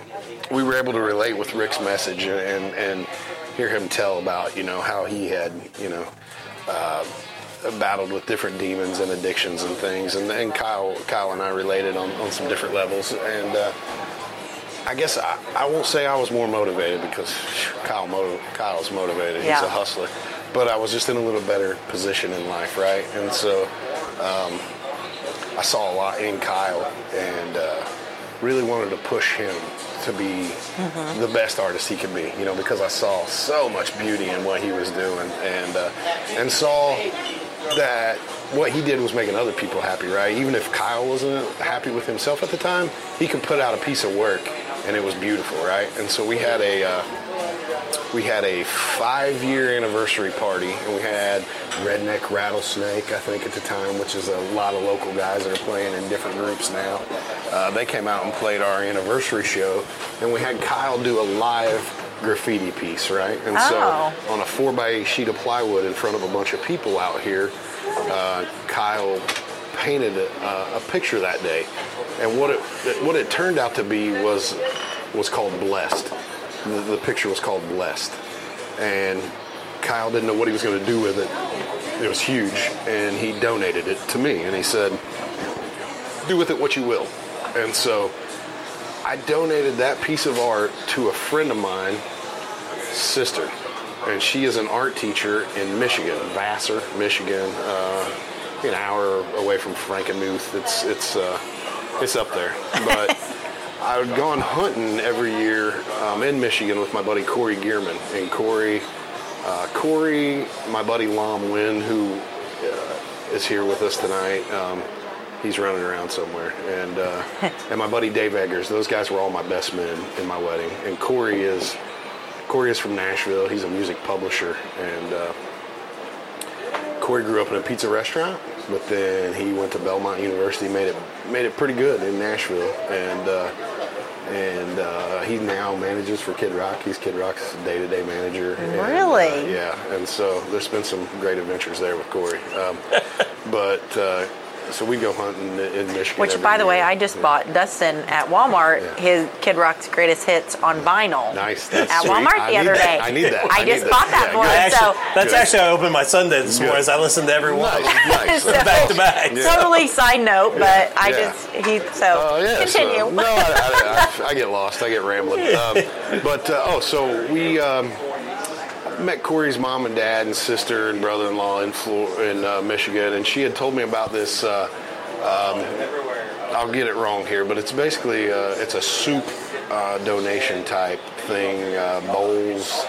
we were able to relate with Rick's message and, and hear him tell about, you know, how he had, you know, uh, battled with different demons and addictions and things. And, and Kyle Kyle and I related on, on some different levels. And uh, I guess I, I won't say I was more motivated because Kyle mo- Kyle's motivated. Yeah. He's a hustler. But I was just in a little better position in life, right? And so um, I saw a lot in Kyle and... Uh, really wanted to push him to be mm-hmm. the best artist he could be, you know, because I saw so much beauty in what he was doing, and uh, and saw that what he did was making other people happy, right? Even if Kyle wasn't happy with himself at the time, he could put out a piece of work, and it was beautiful, right? And so we had a uh, we had a five-year anniversary party, and we had Redneck Rattlesnake, I think, at the time, which is a lot of local guys that are playing in different groups now. Uh, they came out and played our anniversary show, and we had Kyle do a live graffiti piece, right? And oh. so on a four by eight sheet of plywood in front of a bunch of people out here, uh, Kyle painted a, uh, a picture that day. And what it what it turned out to be was was called Blessed. The, the picture was called Blessed. And Kyle didn't know what he was going to do with it. It was huge. And he donated it to me. And he said, do with it what you will. And so I donated that piece of art to a friend of mine, sister. And she is an art teacher in Michigan, Vassar, Michigan, uh, an hour away from Frankenmuth. It's, it's, uh, it's up there. But I had gone hunting every year um, in Michigan with my buddy Corey Gehrman. And Corey, uh, Corey, my buddy Lom Nguyen, who uh, is here with us tonight, um, he's running around somewhere. And uh, and my buddy Dave Eggers, those guys were all my best men in my wedding. And Corey is Corey is from Nashville. He's a music publisher. And uh, Corey grew up in a pizza restaurant, but then he went to Belmont University, made it made it pretty good in Nashville. And uh, and uh, he now manages for Kid Rock. He's Kid Rock's day-to-day manager. Really? And, uh, yeah. And so there's been some great adventures there with Corey. Um, but... Uh, So we go hunting in Michigan. Which, by the year. way, I just yeah. bought Dustin at Walmart yeah. his Kid Rock's Greatest Hits on vinyl. Nice. That's at sweet. Walmart I the other that. day. I need that. I, I just bought that, that. Yeah, for him. So that's good. Actually, I opened my Sunday this morning. I listened to every one. Nice. So, back to back. Yeah. Totally side note, but yeah. I just he so uh, yeah, continue. So, no, I, I, I, I get lost. I get rambling. Um, but uh, oh, so we. Um, met Corey's mom and dad and sister and brother-in-law in Florida, in uh, Michigan, and she had told me about this. Uh, um, I'll get it wrong here, but it's basically uh, it's a soup uh, donation type thing. Uh, bowls,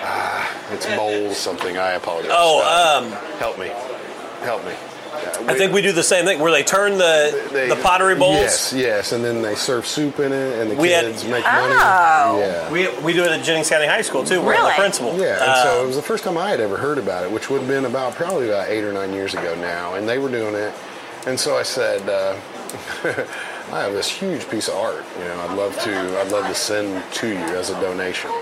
uh, it's bowls something. I apologize. Oh, um, uh, help me, help me. Yeah, we, I think we do the same thing where they turn the they, the pottery bowls. Yes, yes, and then they serve soup in it, and the we kids had, make oh. money. Yeah. We we do it at Jennings County High School too. Really? We're the principal. Yeah, and um, so it was the first time I had ever heard about it, which would have been about probably about eight or nine years ago now, and they were doing it, and so I said, uh, I have this huge piece of art, you know, I'd love to I'd love to send to you as a donation,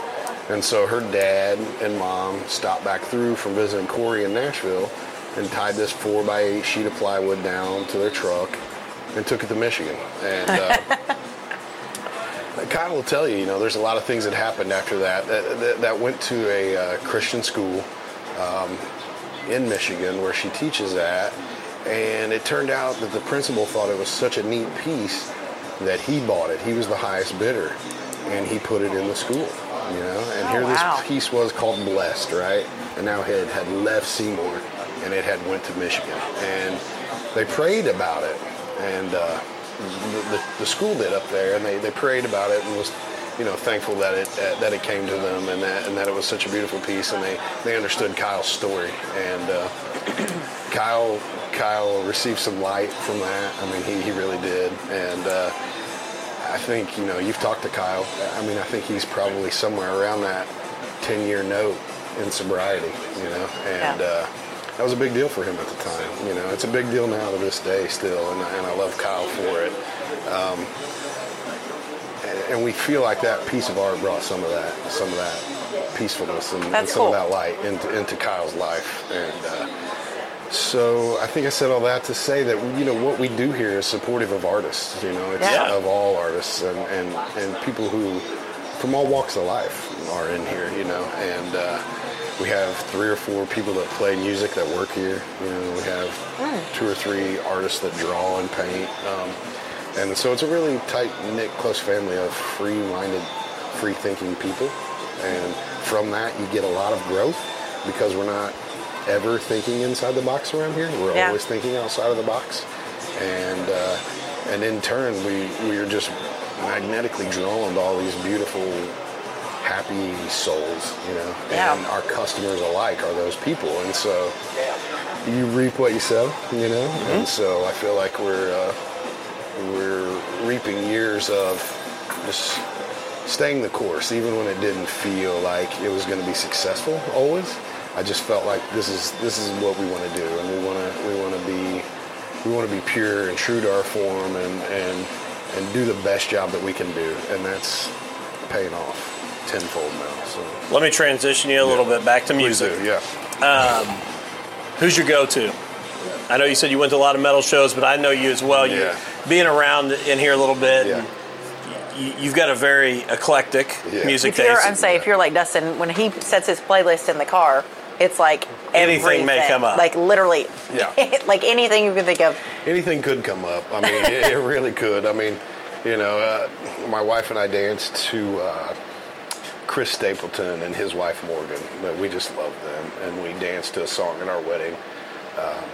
and so her dad and mom stopped back through from visiting Corey in Nashville. And tied this four by eight sheet of plywood down to their truck, and took it to Michigan. And uh, Kyle will tell you, you know, there's a lot of things that happened after that. That, that, that went to a uh, Christian school um, in Michigan where she teaches at, and it turned out that the principal thought it was such a neat piece that he bought it. He was the highest bidder, and he put it in the school. You know, and oh, here wow. this piece was called Blessed, right? And now it had left Seymour. And it had went to Michigan, and they prayed about it, and uh, the, the school did up there, and they, they prayed about it, and was, you know, thankful that it uh, that it came to them, and that and that it was such a beautiful piece, and they, they understood Kyle's story, and uh, Kyle Kyle received some light from that. I mean, he, he really did, and uh, I think you know you've talked to Kyle. I mean, I think he's probably somewhere around that ten-year note in sobriety, you know, and. Yeah. Uh, That was a big deal for him at the time. You know, it's a big deal now to this day still, and, and I love Kyle for it. Um, and, and we feel like that piece of art brought some of that, some of that peacefulness and, and some cool. of that light into, into Kyle's life. And uh, so I think I said all that to say that you know what we do here is supportive of artists. You know, it's yeah. of all artists and, and, and people who from all walks of life are in here. You know, and. Uh, We have three or four people that play music that work here. You know, we have mm. two or three artists that draw and paint. Um, and so it's a really tight-knit, close family of free-minded, free-thinking people. And from that, you get a lot of growth because we're not ever thinking inside the box around here. We're yeah. always thinking outside of the box. And uh, and in turn, we, we are just magnetically drawn to all these beautiful, happy souls, you know. Yeah. And our customers alike are those people. And so you reap what you sow, you know. Mm-hmm. And so I feel like we're uh, we're reaping years of just staying the course, even when it didn't feel like it was going to be successful always. I just felt like this is this is what we want to do, and we want to we want to be we want to be pure and true to our form, and and and do the best job that we can do, and that's paying off tenfold now. So let me transition you a yeah. little bit back to music. Please do, yeah. Um, who's your go-to? I know you said you went to a lot of metal shows, but I know you as well. Yeah. You being around in here a little bit. Yeah. And, you've got a very eclectic yeah. music taste. I'm saying, if you're like Dustin, when he sets his playlist in the car, it's like anything everything. may come up. Like literally, yeah. like anything you can think of. Anything could come up. I mean, it, it really could. I mean, you know, uh, my wife and I danced to uh, Chris Stapleton and his wife Morgan. But we just loved them, and we danced to a song at our wedding. Um,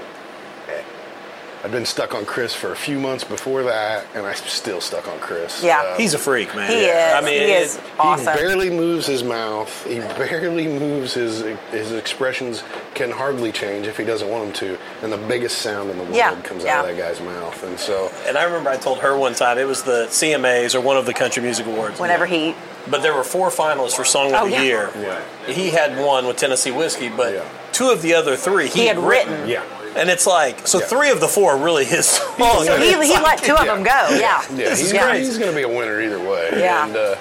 I'd been stuck on Chris for a few months before that, and I'm still stuck on Chris. Yeah. Um, He's a freak, man. He yeah. is. I mean, he is it, awesome. He barely moves his mouth. He barely moves his his expressions can hardly change if he doesn't want them to. And the biggest sound in the world yeah. comes yeah. out of that guy's mouth. And so. And I remember I told her one time, it was the C M As or one of the Country Music Awards. Whenever he. But there were four finalists for Song of oh, the yeah. Year. Yeah. He had one with Tennessee Whiskey, but yeah. two of the other three he, he had written. written. Yeah. And it's like, so yeah. three of the four are really his songs. So he, he let two of yeah. them go, yeah. yeah. yeah. He's, yeah. he's going to be a winner either way. Yeah. And uh,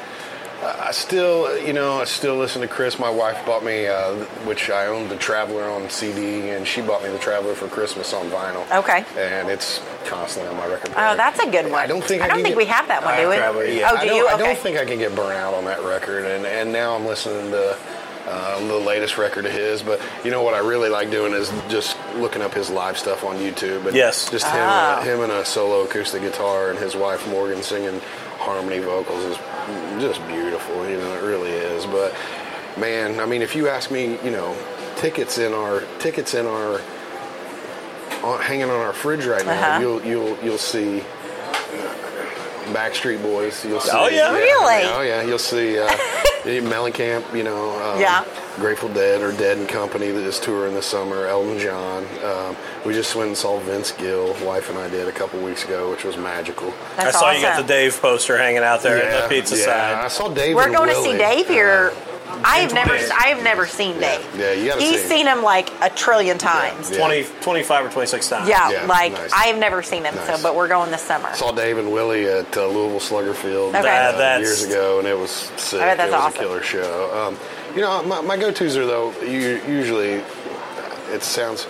I still, you know, I still listen to Chris. My wife bought me, uh, which I owned the Traveler on C D, and she bought me the Traveler for Christmas on vinyl. Okay. And it's constantly on my record player. Oh, that's a good one. I don't think, I I don't think get, we have that one, I do we? Traveler, yeah. Oh, do I you? Okay. I don't think I can get burnt out on that record, and, and now I'm listening to... Uh, the latest record of his, but you know what I really like doing is just looking up his live stuff on YouTube, and yes. just him, ah. and a, him and a solo acoustic guitar and his wife Morgan singing harmony vocals is just beautiful, you know, it really is. But man, I mean, if you ask me, you know, tickets in our tickets in our on, hanging on our fridge right now, uh-huh. you'll you'll you'll see Backstreet Boys, you'll see. Oh yeah, yeah really? I mean, oh yeah, you'll see. Uh, Mellencamp, you know, um, yeah. Grateful Dead or Dead and Company that is touring this summer. Elton John. Um, we just went and saw Vince Gill, wife and I did, a couple weeks ago, which was magical. That's I saw awesome. You got the Dave poster hanging out there yeah, at the pizza yeah. side. I saw Dave. We're and going Willie. To see Dave here. Uh, I have never, I have never seen Dave. Yeah, yeah you gotta He's see him. seen him like a trillion times. Yeah, yeah. twenty, twenty-five or twenty-six times. Yeah, yeah like nice. I have never seen him. Nice. So, but we're going this summer. Saw Dave and Willie at uh, Louisville Slugger Field okay. uh, that, years ago, and it was sick. Right, that's it was awesome. a killer show. Um, you know, my, my go-tos are though you, usually it sounds.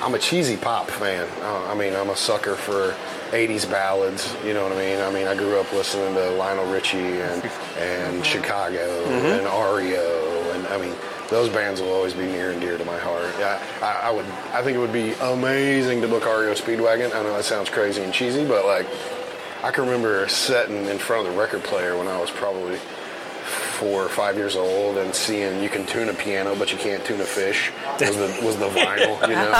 I'm a cheesy pop fan. Uh, I mean, I'm a sucker for eighties ballads, you know what I mean? I mean, I grew up listening to Lionel Richie and, and Chicago mm-hmm. and R E O, and I mean, those bands will always be near and dear to my heart. I, I, I would, I think it would be amazing to book R E O Speedwagon. I know that sounds crazy and cheesy, but like, I can remember sitting in front of the record player when I was probably four or five years old and seeing you can tune a piano, but you can't tune a fish was the, was the vinyl, you know?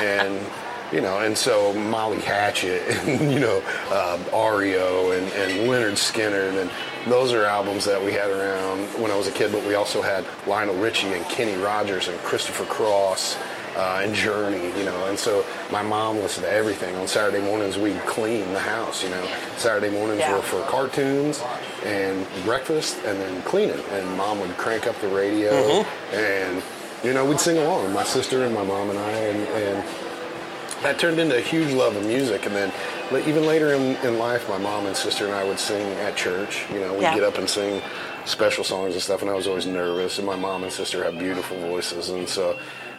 And... and You know, and so Molly Hatchet and, you know, um, R E O and, and Lynyrd Skynyrd, and those are albums that we had around when I was a kid, but we also had Lionel Richie and Kenny Rogers and Christopher Cross uh, and Journey, you know, and so my mom listened to everything. On Saturday mornings, we'd clean the house, you know. Saturday mornings yeah. were for cartoons and breakfast and then cleaning, and Mom would crank up the radio mm-hmm. and, you know, we'd sing along, my sister and my mom and I, and... and that turned into a huge love of music, and then even later in, in life, my mom and sister and I would sing at church. You know, we'd yeah. get up and sing special songs and stuff, and I was always nervous, and my mom and sister have beautiful voices, and so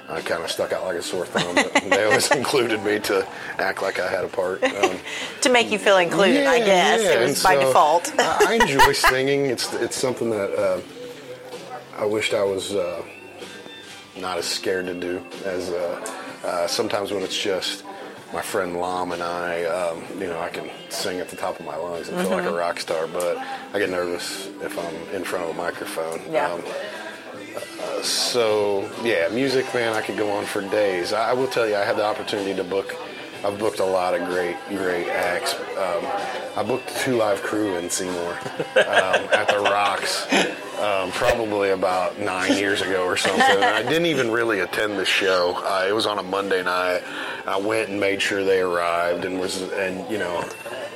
I kind of stuck out like a sore thumb, but they always included me to act like I had a part. Um, to make you feel included, yeah, I guess. Yeah. It was by so default. I enjoy singing. It's, it's something that uh, I wished I was uh, not as scared to do as... Uh, Uh, sometimes when it's just my friend Lom and I, um, you know, I can sing at the top of my lungs and feel mm-hmm. like a rock star, but I get nervous if I'm in front of a microphone. Yeah. Um, uh, so, yeah, music, man, I could go on for days. I, I will tell you, I had the opportunity to book, I've booked a lot of great, great acts. Um, I booked two live crew in Seymour um, at the Rocks um, probably about nine years ago or something. And I didn't even really attend the show. Uh, it was on a Monday night. I went and made sure they arrived and was and you know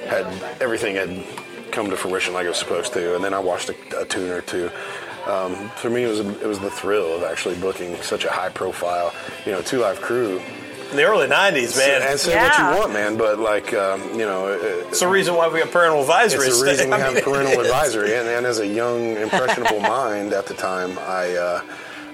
had everything had come to fruition like it was supposed to. And then I watched a, a tune or two. Um, for me, it was a, it was the thrill of actually booking such a high profile, you know, two live crew. In the early nineties, man. And say yeah. what you want, man, but like, um, you know. It, it's the reason why we have parental advisory. It's the reason we I have mean, parental advisory. And, and as a young, impressionable mind at the time, I uh,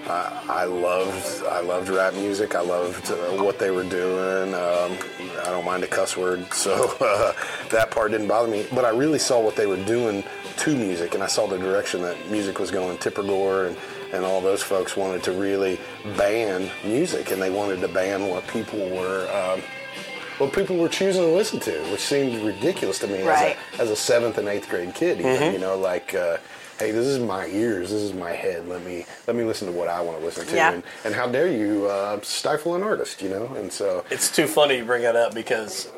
I, I loved I loved rap music. I loved uh, what they were doing. Um, I don't mind a cuss word, so uh, that part didn't bother me. But I really saw what they were doing to music, and I saw the direction that music was going. Tipper Gore and... and all those folks wanted to really ban music, and they wanted to ban what people were um, what people were choosing to listen to, which seemed ridiculous to me right. as, a, as a seventh and eighth grade kid. Even, mm-hmm. You know, like, uh, hey, this is my ears, this is my head. Let me let me listen to what I want to listen to. Yeah. And, and how dare you uh, stifle an artist? You know, and so it's too funny you bring that up because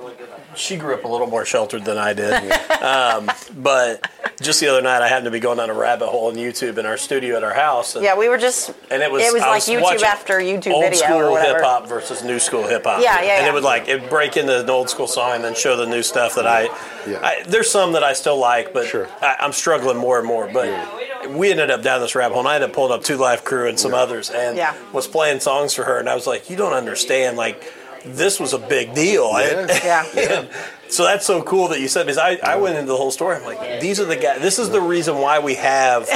she grew up a little more sheltered than I did, yeah. um, but. Just the other night, I happened to be going down a rabbit hole on YouTube in our studio at our house. And, yeah, we were just. And it was, it was like was YouTube after YouTube old video. Old school hip hop versus new school hip hop. Yeah, yeah, yeah. And it would like it break into an old school song and then show the new stuff that I. Yeah. I there's some that I still like, but sure. I, I'm struggling more and more. But yeah. we ended up down this rabbit hole, and I ended up pulling up Two Live Crew and some yeah. others, and yeah. was playing songs for her, and I was like, you don't understand, like. This was a big deal. Yeah. yeah. yeah. So that's so cool that you said because I, I went into the whole story. I'm like, these are the guys. This is the reason why we have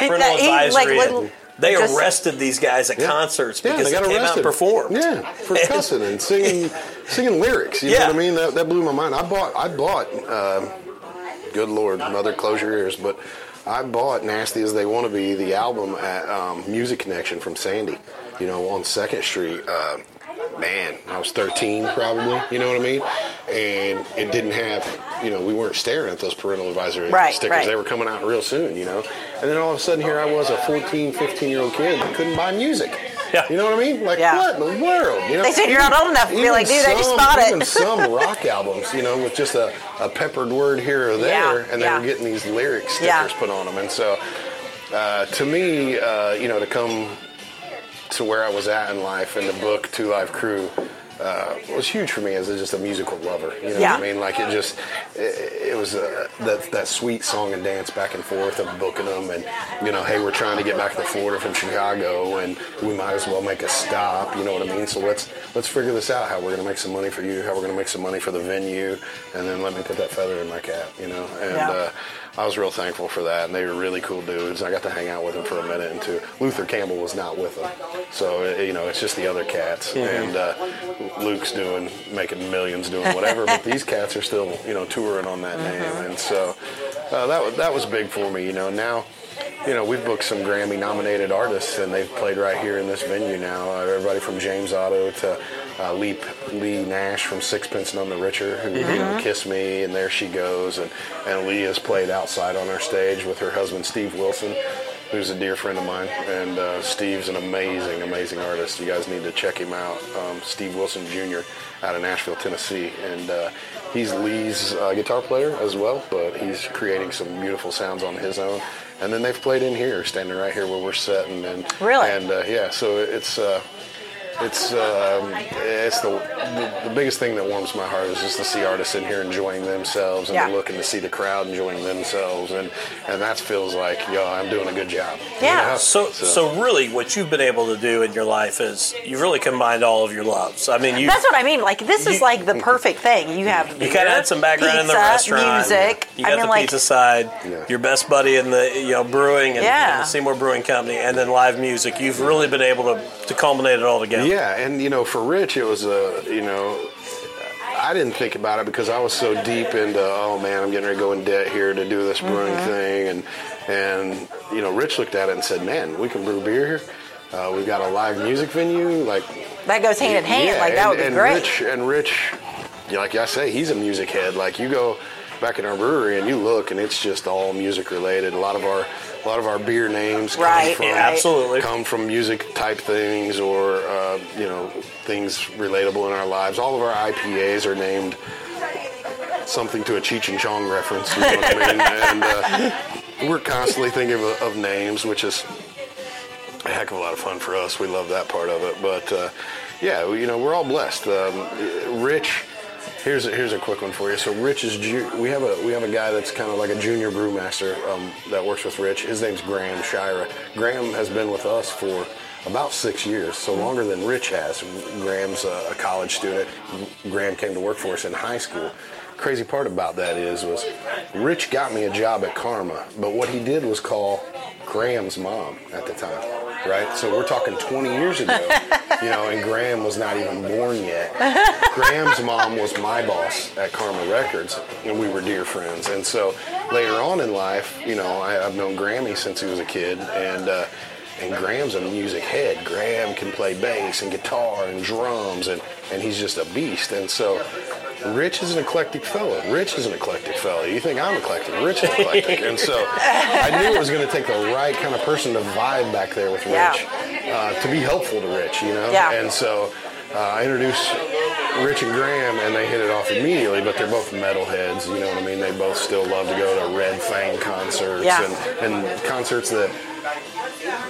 parental advisory. Like, and they just, arrested these guys at yeah. concerts because yeah, they, got they came arrested. Out and performed. Yeah, for cussing and singing, singing lyrics. You yeah. know what I mean? That, that blew my mind. I bought. I bought. Um, good Lord, mother, close your ears. But I bought "Nasty as They Want to Be" the album at um, Music Connection from Sandy. You know, on Second Street. Uh, Man, I was thirteen probably, you know what I mean? And it didn't have, you know, we weren't staring at those parental advisory right, stickers. Right. They were coming out real soon, you know? And then all of a sudden here I was, a fourteen, fifteen-year-old kid that couldn't buy music. Yeah. You know what I mean? Like, yeah. what in the world? You know? They said you're not old enough to be like, dude, some, I just bought it. Even some rock albums, you know, with just a, a peppered word here or there, yeah, and they yeah. were getting these lyric stickers yeah. put on them. And so, uh, to me, uh, you know, to come... to where I was at in life, and the book Two Live Crew uh, was huge for me as just a musical lover. You know yeah. what I mean? Like it just, it, it was a, that that sweet song and dance back and forth of booking them, and you know, hey, we're trying to get back to Florida from Chicago, and we might as well make a stop. You know what I mean? So let's let's figure this out. How we're gonna make some money for you? How we're gonna make some money for the venue? And then let me put that feather in my cap. You know? And yeah. uh, I was real thankful for that, and they were really cool dudes. I got to hang out with them for a minute, and two. Luther Campbell was not with them, so you know it's just the other cats. Mm-hmm. And uh, Luke's doing making millions, doing whatever, but these cats are still you know touring on that mm-hmm. name, and so uh, that was that was big for me. You know now, you know we've booked some Grammy-nominated artists, and they've played right here in this venue now. Uh, everybody from James Otto to. Uh, Lee, Lee Nash from Sixpence None the Richer, who mm-hmm. you know, Kiss Me, and There She Goes, and, and Lee has played outside on our stage with her husband Steve Wilson, who's a dear friend of mine, and uh, Steve's an amazing, amazing artist. You guys need to check him out. Um, Steve Wilson Junior out of Nashville, Tennessee, and uh, he's Lee's uh, guitar player as well, but he's creating some beautiful sounds on his own. And then they've played in here, standing right here where we're sitting, and really, and uh, yeah, so it's. Uh, It's um, it's the, the the biggest thing that warms my heart is just to see artists in here enjoying themselves and yeah. to look and to see the crowd enjoying themselves and, and that feels like yo I'm doing a good job. Yeah. You know? So, so so really what you've been able to do in your life is you've really combined all of your loves. I mean you. That's what I mean. Like this you, is like the perfect thing. You have you kind of had some background pizza, in the restaurant. Music. You got I mean, the like, pizza side. Yeah. Your best buddy in the you know brewing and, yeah. and the Seymour Brewing Company and then live music. You've really been able to to culminate it all together. Yeah, and, you know, for Rich, it was a, you know, I didn't think about it because I was so deep into, oh, man, I'm getting ready to go in debt here to do this brewing mm-hmm. thing. And, and you know, Rich looked at it and said, man, we can brew beer here. Uh, we've got a live music venue. Like that goes hand in hand. Yeah, like, that and, would be and great. Rich, and Rich, like I say, he's a music head. Like, you go back in our brewery and you look, and it's just all music related. A lot of our... A lot of our beer names come, right, from, yeah, absolutely. come from music type things or, uh, you know, things relatable in our lives. All of our I P As are named something to a Cheech and Chong reference, you know what I mean? And uh, we're constantly thinking of, of names, which is a heck of a lot of fun for us. We love that part of it. But, uh, yeah, you know, we're all blessed. Um, Rich, here's a, here's a quick one for you. So Rich is, ju- we have a we have a guy that's kind of like a junior brewmaster um, that works with Rich. His name's Graham Shira. Graham has been with us for about six years, so longer than Rich has. Graham's a, a college student. Graham came to work for us in high school. Crazy part about that is, was Rich got me a job at Karma, but what he did was call Graham's mom at the time, right? So we're talking twenty years ago, you know, and Graham was not even born yet. Graham's mom was my boss at Karma Records, and we were dear friends. And so later on in life, you know, I, I've known Grammy since he was a kid, and uh, And Graham's a music head. Graham can play bass and guitar and drums, and, and he's just a beast. And so Rich is an eclectic fella. Rich is an eclectic fella. You think I'm eclectic. Rich is eclectic. And so I knew it was going to take the right kind of person to vibe back there with Rich, yeah. uh, to be helpful to Rich, you know? Yeah. And so uh, I introduced Rich and Graham, and they hit it off immediately, but they're both metalheads, you know what I mean? They both still love to go to Red Fang concerts, yeah. and, and concerts that...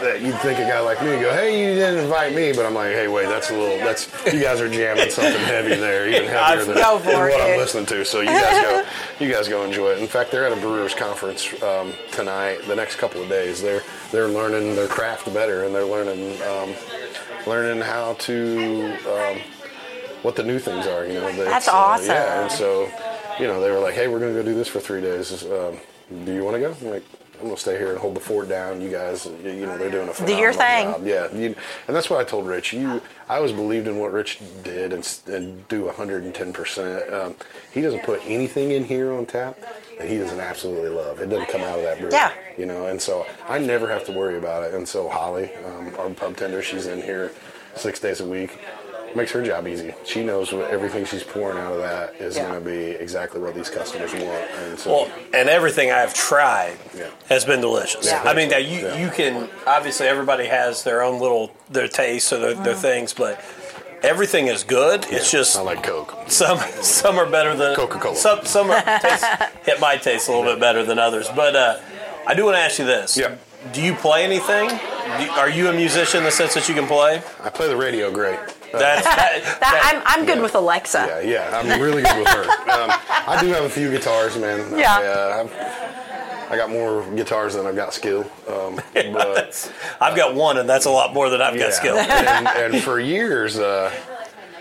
that you'd think a guy like me would go, hey, you didn't invite me, but I'm like, hey, wait, that's a little, that's, you guys are jamming something heavy there, even heavier than, than what I'm listening to, so you guys go, you guys go enjoy it. In fact, they're at a brewer's conference um, tonight, the next couple of days, they're, they're learning their craft better, and they're learning, um, learning how to, um, what the new things are, you know. They, that's uh, awesome. Yeah, and so, you know, they were like, hey, we're going to go do this for three days, um, do you want to go? I'm like, I'm going to stay here and hold the fort down. You guys, you know, they're doing a phenomenal Do your thing. Job. Yeah. You, and that's what I told Rich. You, I always believed in what Rich did and, and do one hundred ten percent. Um, he doesn't put anything in here on tap that he doesn't absolutely love. It doesn't come out of that brewery. Yeah. You know, and so I never have to worry about it. And so Holly, um, our pub tender, she's in here six days a week. Makes her job easy. She knows what everything she's pouring out of that is yeah. going to be exactly what these customers want. And so, well, and everything I've tried yeah. has been delicious. Yeah. I mean, now you, yeah. you can, obviously everybody has their own little, their tastes or their, mm. their things, but everything is good. Yeah. It's just. I like Coke. Some some are better than. Coca-Cola. Some, some are, taste, it might taste a little yeah. bit better than others. But uh, I do want to ask you this. Yeah. Do you play anything? Do, are you a musician in the sense that you can play? I play the radio great. Uh, that, that, that, I'm I'm good yeah. with Alexa. Yeah, yeah, I'm really good with her. Um, I do have a few guitars, man. Yeah. I, uh, I've, I got more guitars than I've got skill. Um, yeah, but I've uh, got one, and that's a lot more than I've yeah. got skill. And, and for years, uh,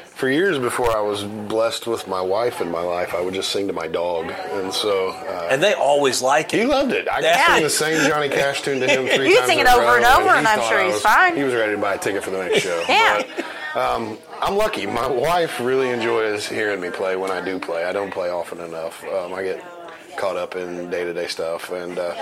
for years before I was blessed with my wife in my life, I would just sing to my dog, and so. Uh, and they always like it. He loved it. I yeah. could sing the same Johnny Cash tune to him three times. You sing it over and over, and, and I'm sure he's was, fine. He was ready to buy a ticket for the next show. yeah. But, Um, I'm lucky. My wife really enjoys hearing me play when I do play. I don't play often enough. Um, I get caught up in day-to-day stuff. And uh,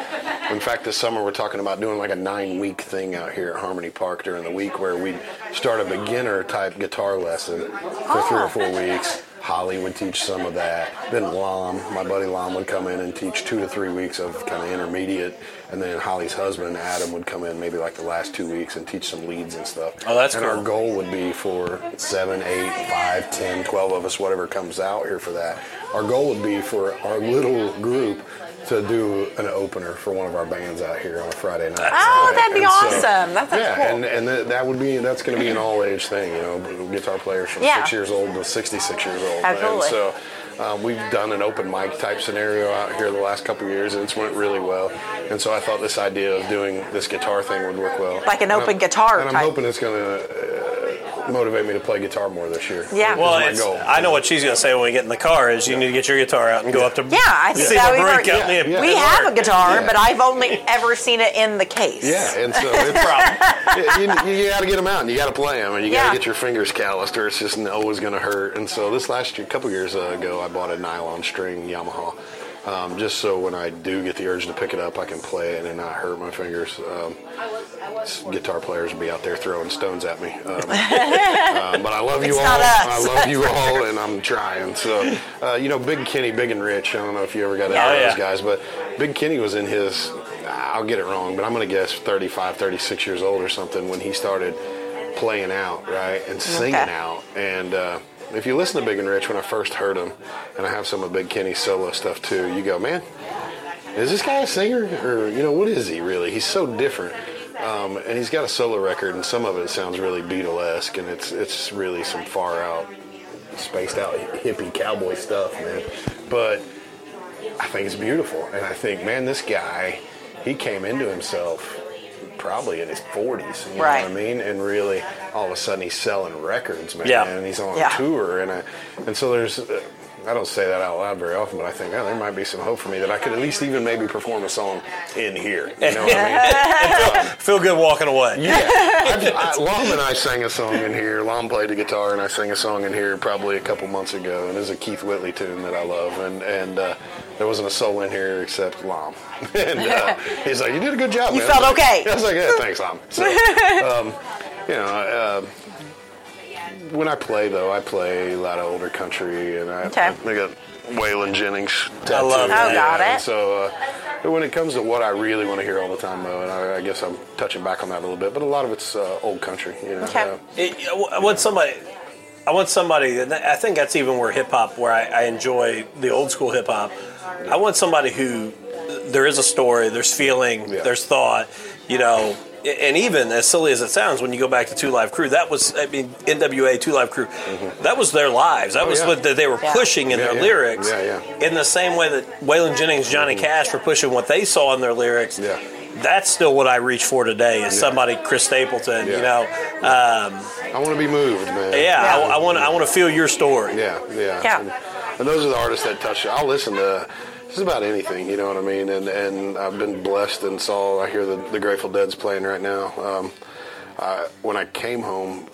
in fact, this summer we're talking about doing like a nine-week thing out here at Harmony Park during the week where we'd start a beginner-type guitar lesson for three or four weeks. Holly would teach some of that. Then Lom, my buddy Lom, would come in and teach two to three weeks of kind of intermediate. And then Holly's husband, Adam, would come in maybe like the last two weeks and teach some leads and stuff. Oh, that's and cool. And our goal would be for seven, eight, five, ten, twelve of us, whatever comes out here for that. Our goal would be for our little group to do an opener for one of our bands out here on a Friday night. Oh, that'd be and awesome. So, that sounds yeah, cool. Yeah, and, and that would be, that's going to be an all-age thing, you know, guitar players from yeah. six years old to sixty-six years old. Absolutely. And so um, we've done an open mic type scenario out here the last couple of years, and it's went really well. And so I thought this idea of doing this guitar thing would work well. Like an and open I'm, guitar And I'm type. hoping it's going to uh, motivate me to play guitar more this year. Yeah. Well, my goal. I know what she's going to say when we get in the car is you yeah. need to get your guitar out and go up to Yeah, I see yeah. that. Break yeah. Yeah. Yeah. We yeah. have a guitar, yeah. but I've only ever seen it in the case. Yeah, and so it's a problem. you you, you got to get them out, and you got to play them, and you yeah. got to get your fingers calloused, or it's just always going to hurt. And so this last year, a couple years ago, I bought a nylon string Yamaha. Um, just so when I do get the urge to pick it up, I can play it and not hurt my fingers. Um, guitar players will be out there throwing stones at me. Um, uh, but I love you it's all. I love you all, and I'm trying. So, uh, you know, Big Kenny, Big and Rich, I don't know if you ever got to hear oh, yeah. those guys, but Big Kenny was in his, I'll get it wrong, but I'm going to guess thirty-five, thirty-six years old or something when he started playing out, right, and singing okay. out. And, uh, If you listen to Big and Rich, when I first heard them, and I have some of Big Kenny's solo stuff too, you go, man, is this guy a singer? Or, you know, what is he really? He's so different. Um, and he's got a solo record, and some of it sounds really Beatle-esque, and it's, it's really some far-out, spaced-out hippie cowboy stuff, man. But I think it's beautiful. And I think, man, this guy, he came into himself probably in his forties, you right. know what I mean? And really, all of a sudden, he's selling records, man, yeah. and he's on yeah. tour. And I, and so there's... Uh, I don't say that out loud very often, but I think, oh, there might be some hope for me that I could at least even maybe perform a song in here. You know what I mean? Feel good walking away. Yeah. I, I, Lom and I sang a song in here. Lom played the guitar, and I sang a song in here probably a couple months ago, and it was a Keith Whitley tune that I love, and, and uh, there wasn't a soul in here except Lom. and uh, he's like, you did a good job, you man. You felt I like, okay. I was like, yeah, thanks, Lom. So, um, you know, uh, when I play, though, I play a lot of older country, and I, okay. I got Waylon Jennings tattoo. I love that. Oh, got it. And so uh, when it comes to what I really want to hear all the time, though, and I, I guess I'm touching back on that a little bit, but a lot of it's uh, old country. You know, okay. Uh, it, I want somebody, I want somebody, and I think that's even where hip-hop, where I, I enjoy the old-school hip-hop, I want somebody who, there is a story, there's feeling, yeah. there's thought, you know. And even, as silly as it sounds, when you go back to Two Live Crew, that was, I mean, N W A, Two Live Crew, mm-hmm. that was their lives. That oh, was yeah. what they were yeah. pushing in yeah, their yeah. lyrics. Yeah, yeah. In the same way that Waylon Jennings, Johnny mm-hmm. Cash were pushing what they saw in their lyrics, yeah. that's still what I reach for today is yeah. somebody, Chris Stapleton, yeah. you know. Um, I want to be moved, man. Yeah, yeah. I, I want I want to feel your story. Yeah, yeah. yeah. And, and those are the artists that touch you. I'll listen to... It's about anything, you know what I mean, and and I've been blessed and saw. I hear the, the Grateful Dead's playing right now. Um, I, when I came home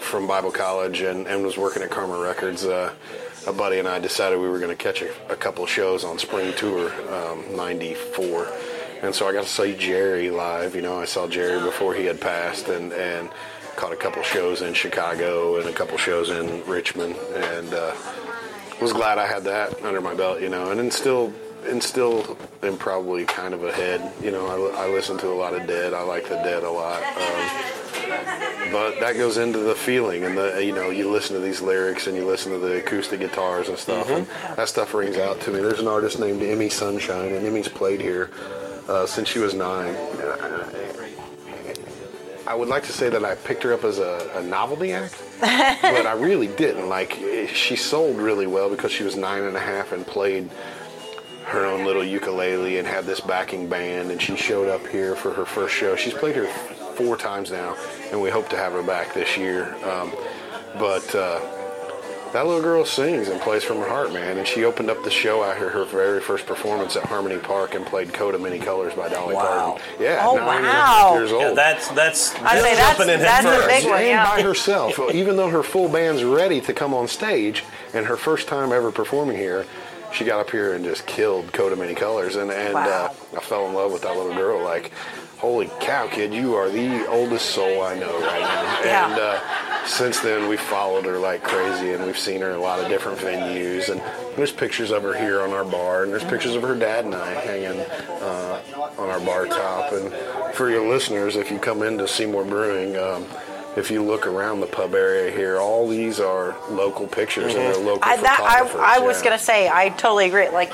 from Bible college and, and was working at Karma Records, uh, a buddy and I decided we were going to catch a, a couple of shows on spring tour um, ninety-four, and so I got to see Jerry live. You know, I saw Jerry before he had passed, and and caught a couple shows in Chicago and a couple shows in Richmond, and. Uh, was glad I had that under my belt, you know, and then still, and still, and probably kind of ahead, you know. I, I listen to a lot of Dead. I like the Dead a lot, um, but that goes into the feeling and the, you know, you listen to these lyrics and you listen to the acoustic guitars and stuff, mm-hmm. and that stuff rings out to me. There's an artist named Emmy Sunshine, and Emmy's played here uh, since she was nine. I would like to say that I picked her up as a, a novelty act, but I really didn't. Like, she sold really well because she was nine and a half and played her own little ukulele and had this backing band, and she showed up here for her first show. She's played here four times now, and we hope to have her back this year. Um, but uh, that little girl sings and plays from her heart, man, and she opened up the show out here, her very first performance at Harmony Park, and played Coat of Many Colors by Dolly Parton. Wow. Yeah, oh, nine wow. years old. Yeah, that's that's say that's, in that's a big one. And yeah. by herself, even though her full band's ready to come on stage, and her first time ever performing here, she got up here and just killed Coat of Many Colors, and, and wow. uh, I fell in love with that little girl. Like, holy cow, kid, you are the oldest soul I know right now. Yeah. And uh, since then, we've followed her like crazy, and we've seen her in a lot of different venues. And there's pictures of her here on our bar, and there's pictures of her dad and I hanging uh, on our bar top. And for your listeners, if you come into Seymour Brewing, um, if you look around the pub area here, all these are local pictures mm-hmm. and they're local I, that, photographers. I, I yeah. was going to say, I totally agree. Like,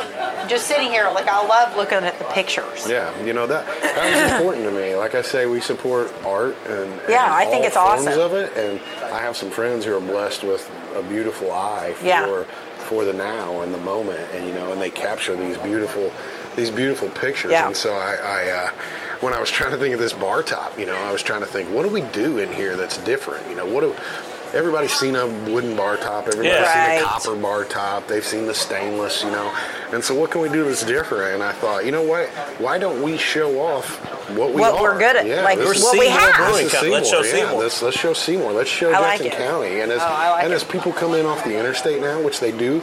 just sitting here, like, I love looking at the pictures. Yeah, you know, that that was important to me. Like I say, we support art and, and yeah, I all think it's forms awesome. Of it. And I have some friends who are blessed with a beautiful eye for yeah. for the now and the moment. And, you know, and they capture these beautiful these beautiful pictures. Yeah. And so I... I uh, when I was trying to think of this bar top, you know, I was trying to think, what do we do in here that's different? You know, what do everybody's seen a wooden bar top, everybody's yeah, right. seen a copper bar top, they've seen the stainless, you know. And so what can we do that's different? And I thought, you know what? Why don't we show off what we what are? What we're good at. Yeah, like what Seymour we have. Let's show Seymour. Yeah, let's, let's show Seymour. Let's show I Jackson like County. And as, oh, like and as people come in off the interstate now, which they do,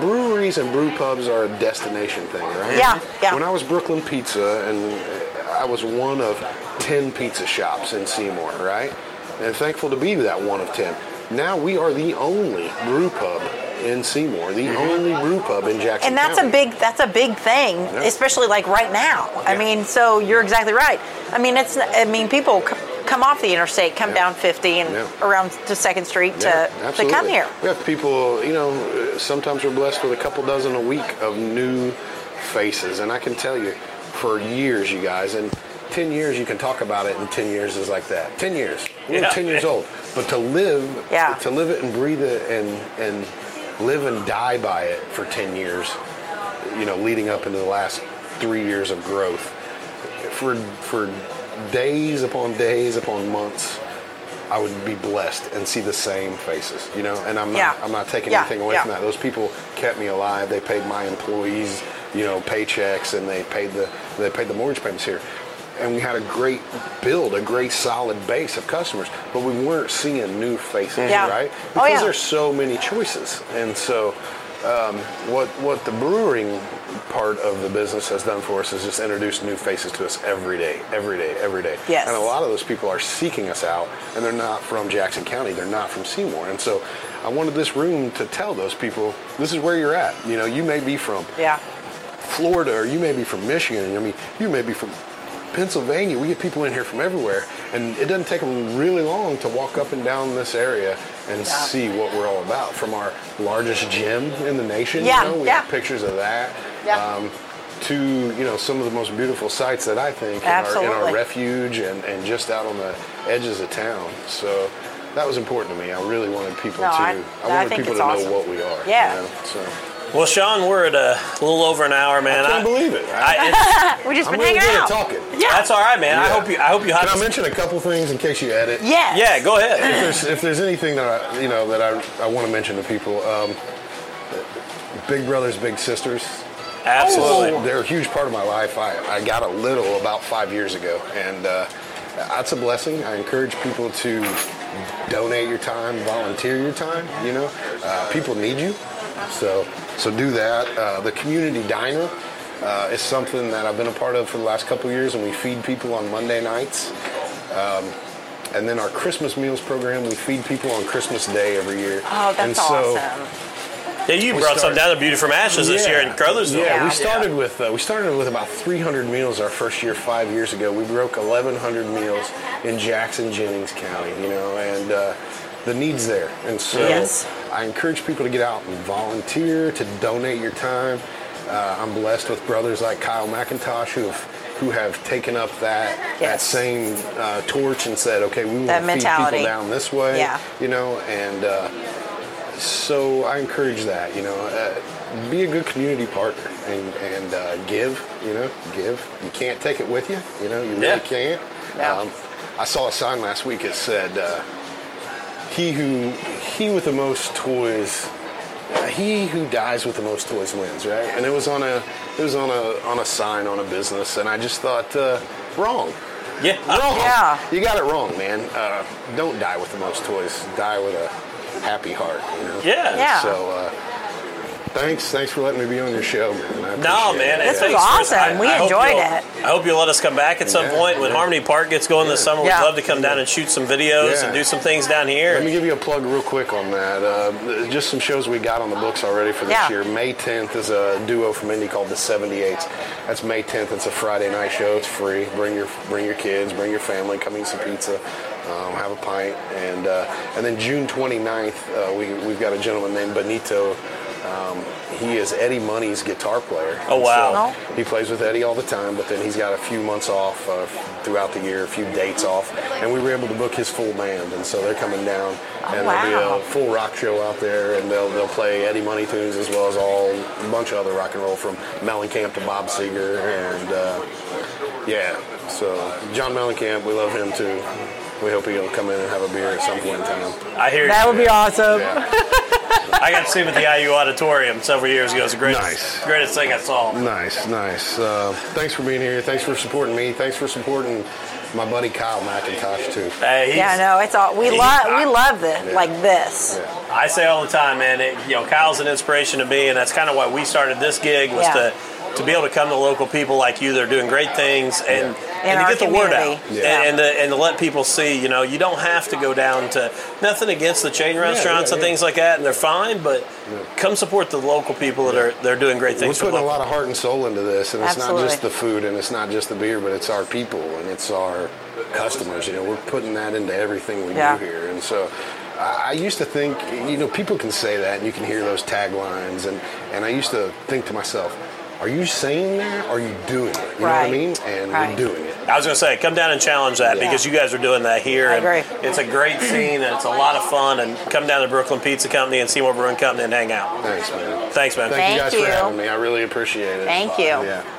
breweries and brew pubs are a destination thing, right? Yeah, yeah. When I was Brooklyn Pizza, and I was one of ten pizza shops in Seymour, right? And thankful to be that one of ten. Now we are the only brew pub in Seymour, the mm-hmm. only brew pub in Jackson And that's County. a big that's a big thing, yeah. especially like right now. Yeah. I mean, so you're exactly right. I mean, it's I mean people come off the interstate, come yeah. down fifty and yeah. around to Second Street yeah, to, to come here. We have people, you know, sometimes we're blessed with a couple dozen a week of new faces. And I can tell you, for years, you guys, and ten years you can talk about it, and ten years is like that. ten years. We're yeah. ten years old. But to live, yeah. to live it and breathe it and, and live and die by it for ten years, you know, leading up into the last three years of growth, for for days upon days upon months, I would be blessed and see the same faces, you know. And I'm not, yeah. I'm not taking yeah. anything away yeah. from that. Those people kept me alive. They paid my employees, you know, paychecks, and they paid the they paid the mortgage payments here. And we had a great build, a great solid base of customers, but we weren't seeing new faces, yeah. right? Because oh, yeah. there's so many choices. And so um, what what the brewing part of the business has done for us is just introduce new faces to us every day, every day, every day. Yes. And a lot of those people are seeking us out, and they're not from Jackson County. They're not from Seymour. And so I wanted this room to tell those people, this is where you're at. You know, you may be from yeah. Florida, or you may be from Michigan. I mean, you may be from Pennsylvania. We get people in here from everywhere, and it doesn't take them really long to walk up and down this area and yeah. see what we're all about. From our largest gym in the nation, yeah. you know, we yeah. have pictures of that, yeah. um, to, you know, some of the most beautiful sites that I think in our, in our refuge and, and just out on the edges of town. So that was important to me. I really wanted people no, to, I, I wanted I people to awesome. know what we are. Yeah. You know, so. Well, Sean, we're at a little over an hour, man. I can't I, believe it. I, we just I'm been really hanging out. Talking. Yeah. That's all right, man. Yeah. I hope you. I hope you. Can I mention a couple things in case you edit? Yeah. Yeah. Go ahead. If there's, if there's anything that I, you know, that I, I want to mention to people, um, Big Brothers Big Sisters. Absolutely. Oh, they're a huge part of my life. I, I got a little about five years ago, and uh, that's a blessing. I encourage people to donate your time, volunteer your time. You know, uh, people need you. So, so do that. Uh, the community diner uh, is something that I've been a part of for the last couple of years, and we feed people on Monday nights. Um, and then our Christmas meals program, we feed people on Christmas Day every year. Oh, that's and so, awesome! Yeah, you brought started, some down to Beauty from Ashes yeah, this year in Crothersville. Yeah, we started yeah. with uh, we started with about three hundred meals our first year five years ago. We broke eleven hundred meals in Jackson Jennings County, you know, and uh, the need's there, and so. Yes. I encourage people to get out and volunteer, to donate your time. Uh, I'm blessed with brothers like Kyle McIntosh who have, who have taken up that yes. that same uh, torch and said, okay, we want to feed people down this way, yeah. you know, and uh, so I encourage that, you know. Uh, be a good community partner and, and uh, give, you know, give. You can't take it with you, you know, you really yeah. can't. Yeah. Um, I saw a sign last week that said, uh, He who, he with the most toys, uh, he who dies with the most toys wins, right? And it was on a, it was on a, on a sign on a business, and I just thought, uh, wrong. Yeah. Wrong. Yeah. You got it wrong, man. Uh, don't die with the most toys. Die with a happy heart. You know? Yeah. And yeah. So. Uh, Thanks, thanks for letting me be on your show, man. No, man, it. this yeah. was awesome. I, we I enjoyed it. I hope you'll let us come back at some yeah, point when yeah. Harmony Park gets going yeah. this summer. We'd yeah. love to come yeah. down and shoot some videos yeah. and do some things down here. Let me give you a plug real quick on that. Uh, just some shows we got on the books already for this yeah. year. May tenth is a duo from Indy called the seventy-eights. That's May tenth. It's a Friday night show. It's free. Bring your bring your kids. Bring your family. Come eat some pizza. Um, have a pint. And uh, and then June twenty-ninth, uh, we we've got a gentleman named Benito. Um, he is Eddie Money's guitar player. Oh, wow. So he plays with Eddie all the time, but then he's got a few months off uh, throughout the year, a few dates off, and we were able to book his full band, and so they're coming down, and oh, wow. there'll be a full rock show out there, and they'll they'll play Eddie Money tunes as well as all a bunch of other rock and roll, from Mellencamp to Bob Seger, and uh, yeah, so John Mellencamp, we love him too. We hope he'll come in and have a beer at some point in time. I hear that you. would be awesome. Yeah. I got to see him at the I U Auditorium several years ago. It was the greatest, nice. greatest thing I saw. Nice, nice. Uh, thanks for being here. Thanks for supporting me. Thanks for supporting my buddy Kyle McIntosh too. Hey, yeah, no, it's all we love. We love this, yeah. like this. Yeah. I say all the time, man. It, you know, Kyle's an inspiration to me, and that's kind of why we started this gig was yeah. to. to be able to come to local people like you that are doing great things and, yeah. and to get the community. Word out yeah. and, and, to, and to let people see, you know, you don't have to go down to, nothing against the chain restaurants yeah, yeah, yeah. and things like that, and they're fine, but yeah. come support the local people that are they're doing great things. We're putting a lot of heart and soul into this, and it's Absolutely. Not just the food and it's not just the beer, but it's our people and it's our customers. You know, we're putting that into everything we yeah. do here, and so... I used to think, you know, people can say that, and you can hear those taglines, and, and I used to think to myself, are you saying that, or are you doing it? You know right. what I mean? And right. we're doing it. I was going to say, come down and challenge that, yeah. because you guys are doing that here. I agree. And it's a great scene, and it's a lot of fun, and come down to Brooklyn Pizza Company and Seymour Brewing Company and hang out. Thanks, man. Thanks, man. Thank, Thank you guys you. for having me. I really appreciate it. Thank you. Yeah.